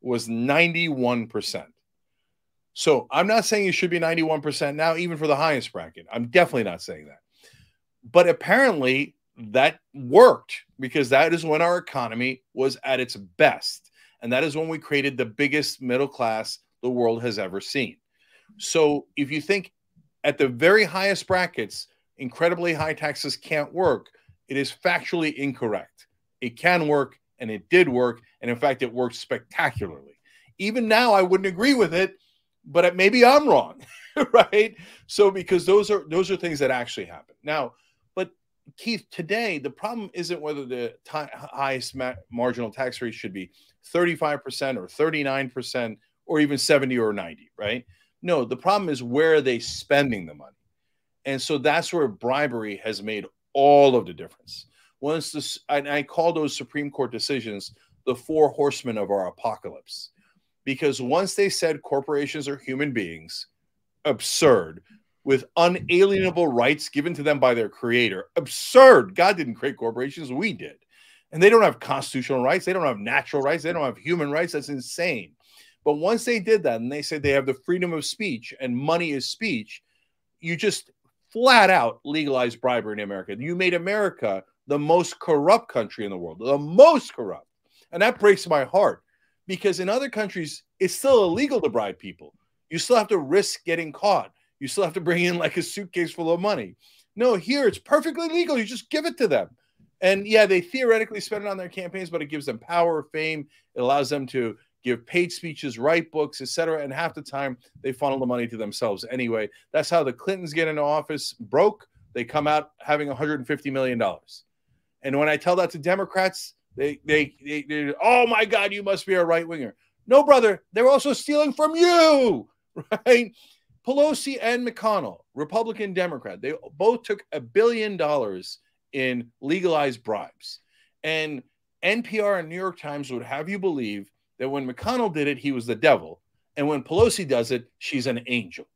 was 91%. So I'm not saying it should be 91% now, even for the highest bracket. I'm definitely not saying that. But apparently, that worked, because that is when our economy was at its best. And that is when we created the biggest middle class the world has ever seen. So if you think at the very highest brackets, incredibly high taxes can't work, it is factually incorrect. It can work, and it did work. And in fact, it worked spectacularly. Even now, I wouldn't agree with it, but maybe I'm wrong, right? So because those are things that actually happen. Now, but Keith, today, the problem isn't whether the highest marginal tax rate should be 35% or 39% or even 70 or 90, right? No, the problem is where are they spending the money? And so that's where bribery has made all of the difference. Once this, and I call those Supreme Court decisions the four horsemen of our apocalypse, because once they said corporations are human beings, absurd, with unalienable rights given to them by their creator, absurd. God didn't create corporations, we did. And they don't have constitutional rights. They don't have natural rights. They don't have human rights. That's insane. But once they did that and they said they have the freedom of speech and money is speech, you just flat out legalized bribery in America. You made America the most corrupt country in the world, the most corrupt. And that breaks my heart, because in other countries, it's still illegal to bribe people. You still have to risk getting caught. You still have to bring in like a suitcase full of money. No, here it's perfectly legal. You just give it to them. And yeah, they theoretically spend it on their campaigns, but it gives them power, fame. It allows them to give paid speeches, write books, etc. And half the time, they funnel the money to themselves anyway. That's how the Clintons get into office broke. They come out having $150 million. And when I tell that to Democrats, They oh my God, you must be a right winger. No, brother, they're also stealing from you, right? Pelosi and McConnell, Republican, Democrat, they both took $1 billion in legalized bribes. And NPR and New York Times would have you believe that when McConnell did it, he was the devil. And when Pelosi does it, she's an angel.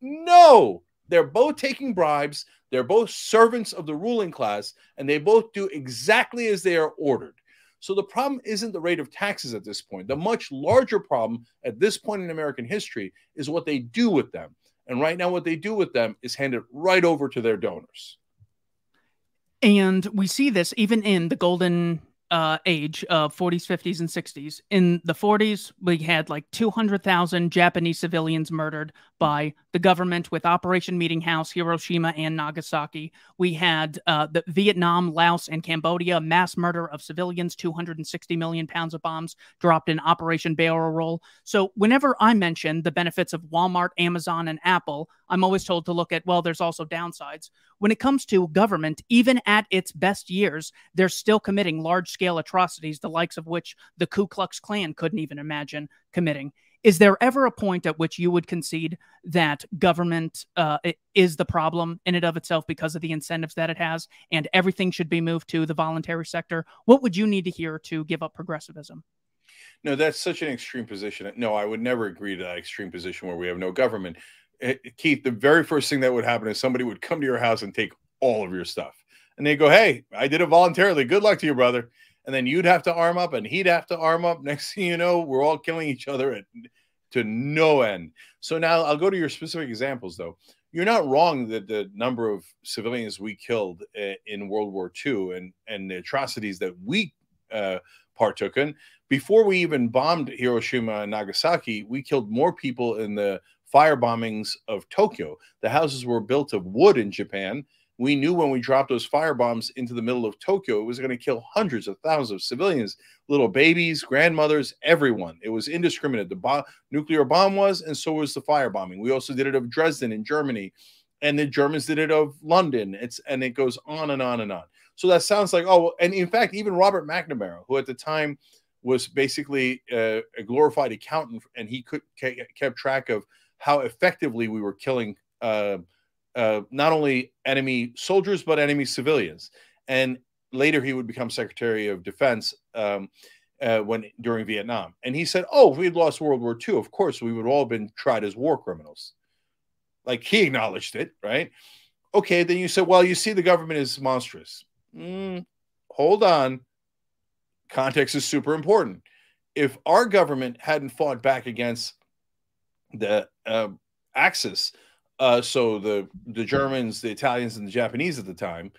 No, they're both taking bribes. They're both servants of the ruling class, and they both do exactly as they are ordered. So the problem isn't the rate of taxes at this point. The much larger problem at this point in American history is what they do with them. And right now what they do with them is hand it right over to their donors. And we see this even in the golden age of 40s, 50s, and 60s. In the 40s, we had like 200,000 Japanese civilians murdered by the government with Operation Meeting House, Hiroshima, and Nagasaki. We had the Vietnam, Laos, and Cambodia mass murder of civilians, 260 million pounds of bombs dropped in Operation Barrel Roll. So whenever I mention the benefits of Walmart, Amazon, and Apple, I'm always told to look at, well, there's also downsides. When it comes to government, even at its best years, they're still committing large-scale atrocities, the likes of which the Ku Klux Klan couldn't even imagine committing. Is there ever a point at which you would concede that government is the problem in and of itself because of the incentives that it has, and everything should be moved to the voluntary sector? What would you need to hear to give up progressivism? No, that's such an extreme position. No, I would never agree to that extreme position where we have no government. Keith, the very first thing that would happen is somebody would come to your house and take all of your stuff. And they go, hey, I did it voluntarily. Good luck to you, brother. And then you'd have to arm up and he'd have to arm up. Next thing you know, we're all killing each other to no end. So now I'll go to your specific examples, though. You're not wrong that the number of civilians we killed in World War II and the atrocities that we partook in. Before we even bombed Hiroshima and Nagasaki, we killed more people in the firebombings of Tokyo. The houses were built of wood in Japan. We knew when we dropped those firebombs into the middle of Tokyo, it was going to kill hundreds of thousands of civilians, little babies, grandmothers, everyone. It was indiscriminate. The nuclear bomb was, and so was the firebombing. We also did it of Dresden in Germany, and the Germans did it of London. And it goes on and on and on. So that sounds like, oh, and in fact, even Robert McNamara, who at the time was basically a glorified accountant, and he kept track of how effectively we were killing not only enemy soldiers, but enemy civilians. And later he would become Secretary of Defense during Vietnam. And he said, oh, if we'd lost World War II, of course, we would all have been tried as war criminals. Like, he acknowledged it, right? Okay, then you said, well, you see, the government is monstrous. Hold on. Context is super important. If our government hadn't fought back against the Axis, so the Germans, the Italians, and the Japanese at the time,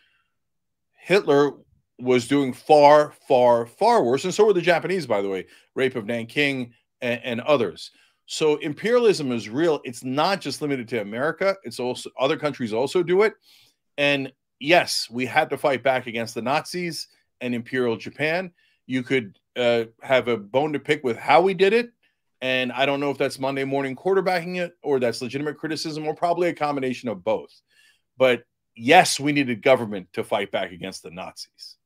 Hitler was doing far, far, far worse. And so were the Japanese, by the way, rape of Nanking and others. So imperialism is real. It's not just limited to America. It's also other countries also do it. And yes, we had to fight back against the Nazis and Imperial Japan. You could have a bone to pick with how we did it. And I don't know if that's Monday morning quarterbacking it or that's legitimate criticism or probably a combination of both. But yes, we needed government to fight back against the Nazis.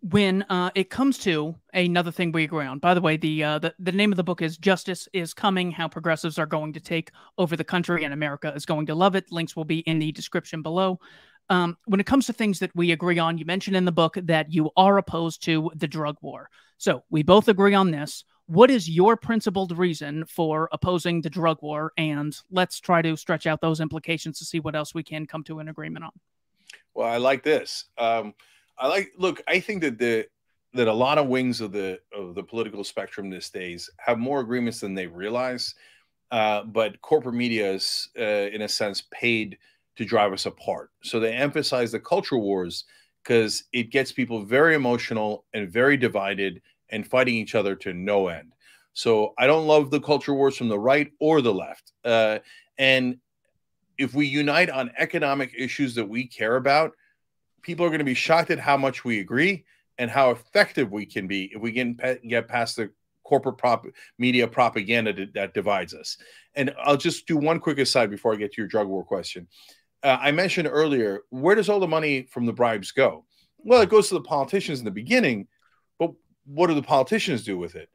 When it comes to another thing we agree on, by the way, the name of the book is Justice Is Coming: How Progressives Are Going to Take Over the Country and America is Going to Love It. Links will be in the description below. When it comes to things that we agree on, you mentioned in the book that you are opposed to the drug war. So we both agree on this. What is your principled reason for opposing the drug war? And let's try to stretch out those implications to see what else we can come to an agreement on. Well, I like this. Look, I think that that a lot of wings of the political spectrum these days have more agreements than they realize. But corporate media is, in a sense, paid to drive us apart. So they emphasize the culture wars because it gets people very emotional and very divided and fighting each other to no end. So I don't love the culture wars from the right or the left. And if we unite on economic issues that we care about, people are going to be shocked at how much we agree and how effective we can be if we can get past the corporate media propaganda that divides us. And I'll just do one quick aside before I get to your drug war question. I mentioned earlier, where does all the money from the bribes go? Well, it goes to the politicians in the beginning, but what do the politicians do with it?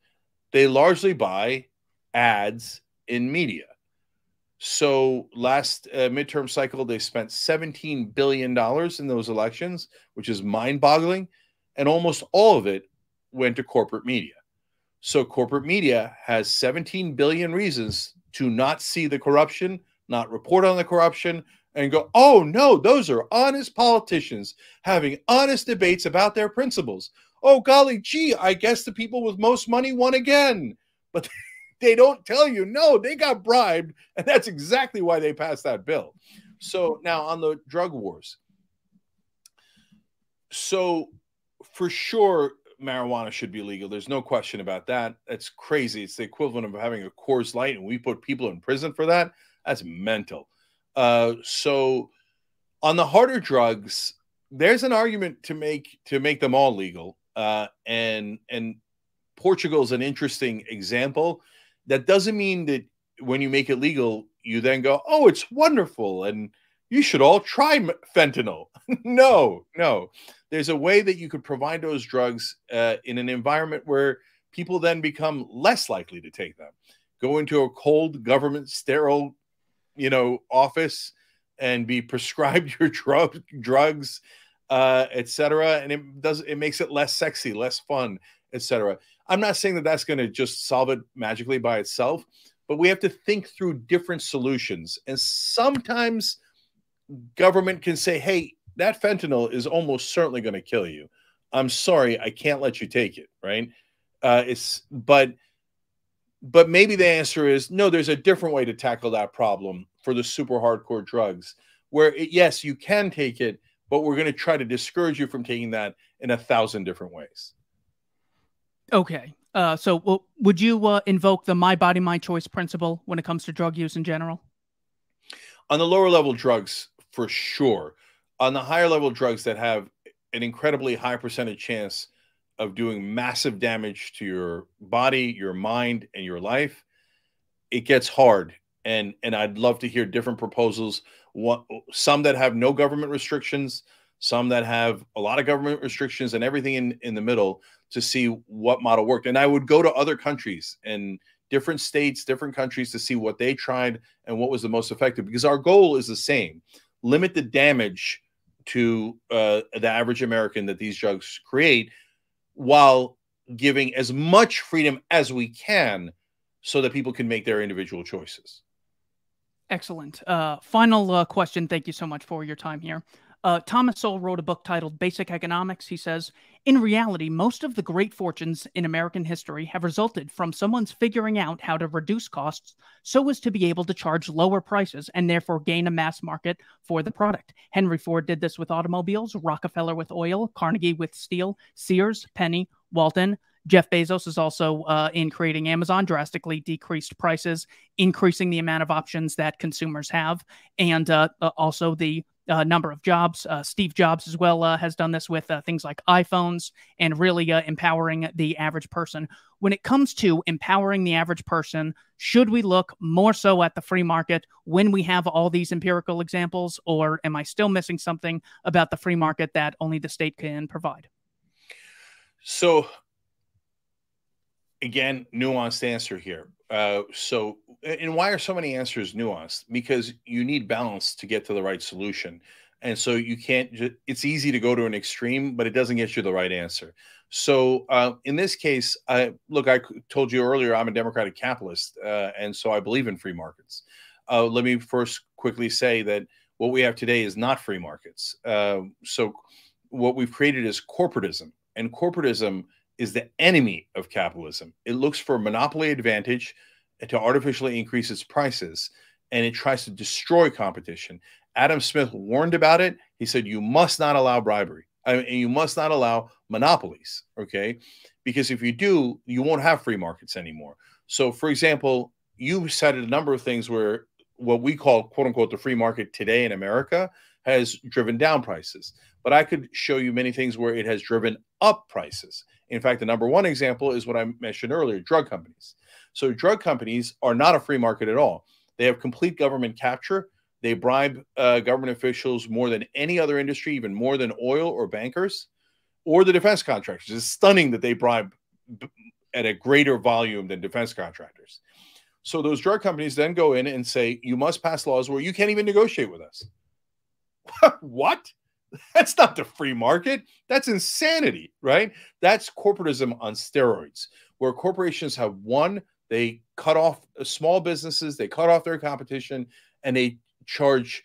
They largely buy ads in media. So last midterm cycle, they spent $17 billion in those elections, which is mind-boggling. And almost all of it went to corporate media. So corporate media has 17 billion reasons to not see the corruption, not report on the corruption, and go, oh, no, those are honest politicians having honest debates about their principles. Oh, golly, gee, I guess the people with most money won again. But they don't tell you, no, they got bribed, and that's exactly why they passed that bill. So now on the drug wars. So for sure, marijuana should be legal. There's no question about that. That's crazy. It's the equivalent of having a Coors Light, and we put people in prison for that. That's mental. So on the harder drugs, there's an argument to make them all legal. And Portugal is an interesting example. That doesn't mean that when you make it legal, you then go, oh, it's wonderful, and you should all try fentanyl. No. There's a way that you could provide those drugs in an environment where people then become less likely to take them. Go into a cold government sterile, office and be prescribed your drugs, etc. And it makes it less sexy, less fun, etc. I'm not saying that that's going to just solve it magically by itself, but we have to think through different solutions. And sometimes government can say, hey, that fentanyl is almost certainly going to kill you. I'm sorry, I can't let you take it, right? But maybe the answer is, no, there's a different way to tackle that problem for the super hardcore drugs where, yes, you can take it, but we're going to try to discourage you from taking that in 1,000 different ways. Okay. So would you invoke the my body, my choice principle when it comes to drug use in general? On the lower level drugs, for sure. On the higher level drugs that have an incredibly high percentage chance of doing massive damage to your body, your mind, and your life, it gets hard. And I'd love to hear different proposals. Some that have no government restrictions, some that have a lot of government restrictions, and everything in the middle to see what model worked. And I would go to other countries and different states, different countries to see what they tried and what was the most effective, because our goal is the same. Limit the damage to the average American that these drugs create while giving as much freedom as we can so that people can make their individual choices. Excellent. Final question. Thank you so much for your time here. Thomas Sowell wrote a book titled Basic Economics. He says, in reality, most of the great fortunes in American history have resulted from someone's figuring out how to reduce costs so as to be able to charge lower prices and therefore gain a mass market for the product. Henry Ford did this with automobiles, Rockefeller with oil, Carnegie with steel, Sears, Penny, Walton. Jeff Bezos is also in creating Amazon, drastically decreased prices, increasing the amount of options that consumers have, and also the number of jobs. Steve Jobs as well has done this with things like iPhones and really empowering the average person. When it comes to empowering the average person, should we look more so at the free market when we have all these empirical examples, or am I still missing something about the free market that only the state can provide? So again, nuanced answer here. And why are so many answers nuanced? Because you need balance to get to the right solution. And so you can't, it's easy to go to an extreme, but it doesn't get you the right answer. So in this case, I told you earlier, I'm a democratic capitalist. And so I believe in free markets. Let me first quickly say that what we have today is not free markets. So what we've created is corporatism, and corporatism is the enemy of capitalism. It looks for monopoly advantage to artificially increase its prices, and it tries to destroy competition. Adam Smith warned about it. He said, you must not allow bribery. You must not allow monopolies, okay? Because if you do, you won't have free markets anymore. So, for example, you cited a number of things where what we call, quote unquote, the free market today in America has driven down prices. But I could show you many things where it has driven up prices. In fact, the number one example is what I mentioned earlier, drug companies. So drug companies are not a free market at all. They have complete government capture. They bribe government officials more than any other industry, even more than oil or bankers. or the defense contractors. It's stunning that they bribe at a greater volume than defense contractors. So those drug companies then go in and say, you must pass laws where you can't even negotiate with us. What? That's not the free market. That's insanity, right? That's corporatism on steroids, where corporations have won. They cut off small businesses. They cut off their competition, and they charge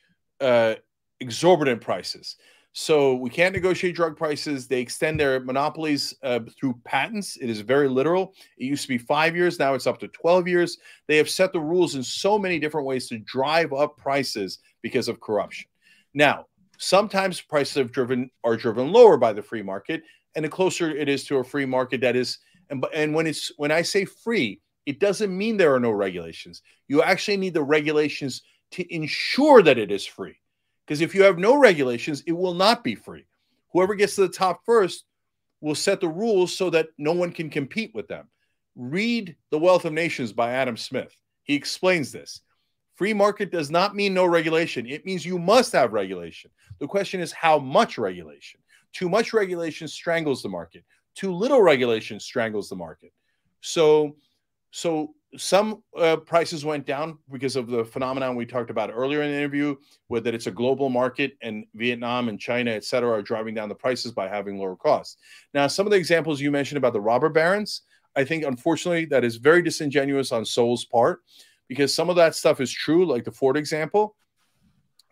exorbitant prices. So we can't negotiate drug prices. They extend their monopolies through patents. It is very literal. It used to be 5 years. Now it's up to 12 years. They have set the rules in so many different ways to drive up prices because of corruption. Now, sometimes prices are driven lower by the free market, and the closer it is to a free market, that is, and when I say free, it doesn't mean there are no regulations. You actually need the regulations to ensure that it is free, because if you have no regulations, it will not be free. Whoever gets to the top first will set the rules so that no one can compete with them. Read The Wealth of Nations by Adam Smith. He explains this. Free market does not mean no regulation. It means you must have regulation. The question is how much regulation. Too much regulation strangles the market. Too little regulation strangles the market. So some prices went down because of the phenomenon we talked about earlier in the interview, where that it's a global market and Vietnam and China, et cetera, are driving down the prices by having lower costs. Now, some of the examples you mentioned about the robber barons, I think, unfortunately, that is very disingenuous on Seoul's part, because some of that stuff is true, like the Ford example,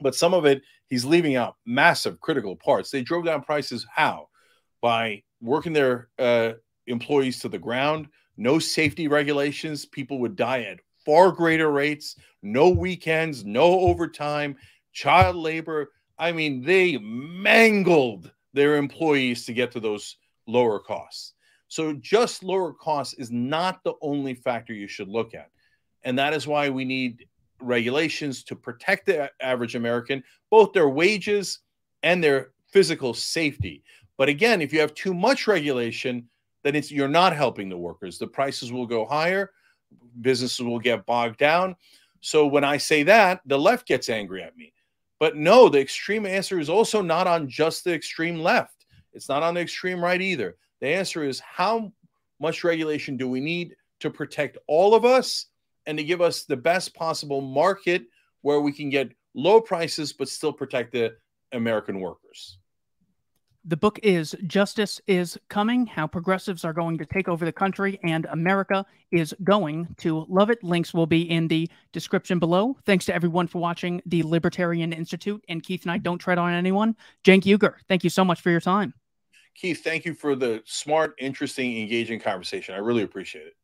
but some of it, he's leaving out massive critical parts. They drove down prices how? By working their employees to the ground, no safety regulations, people would die at far greater rates, no weekends, no overtime, child labor. I mean, they mangled their employees to get to those lower costs. So just lower costs is not the only factor you should look at. And that is why we need regulations to protect the average American, both their wages and their physical safety. But again, if you have too much regulation, then you're not helping the workers. The prices will go higher. Businesses will get bogged down. So when I say that, the left gets angry at me. But no, the extreme answer is also not on just the extreme left. It's not on the extreme right either. The answer is how much regulation do we need to protect all of us, and to give us the best possible market where we can get low prices but still protect the American workers. The book is Justice Is Coming: How Progressives Are Going to Take Over the Country and America Is Going to Love It. Links will be in the description below. Thanks to everyone for watching the Libertarian Institute and Keith and I Don't Tread on Anyone. Cenk Uygur, thank you so much for your time. Keith, thank you for the smart, interesting, engaging conversation. I really appreciate it.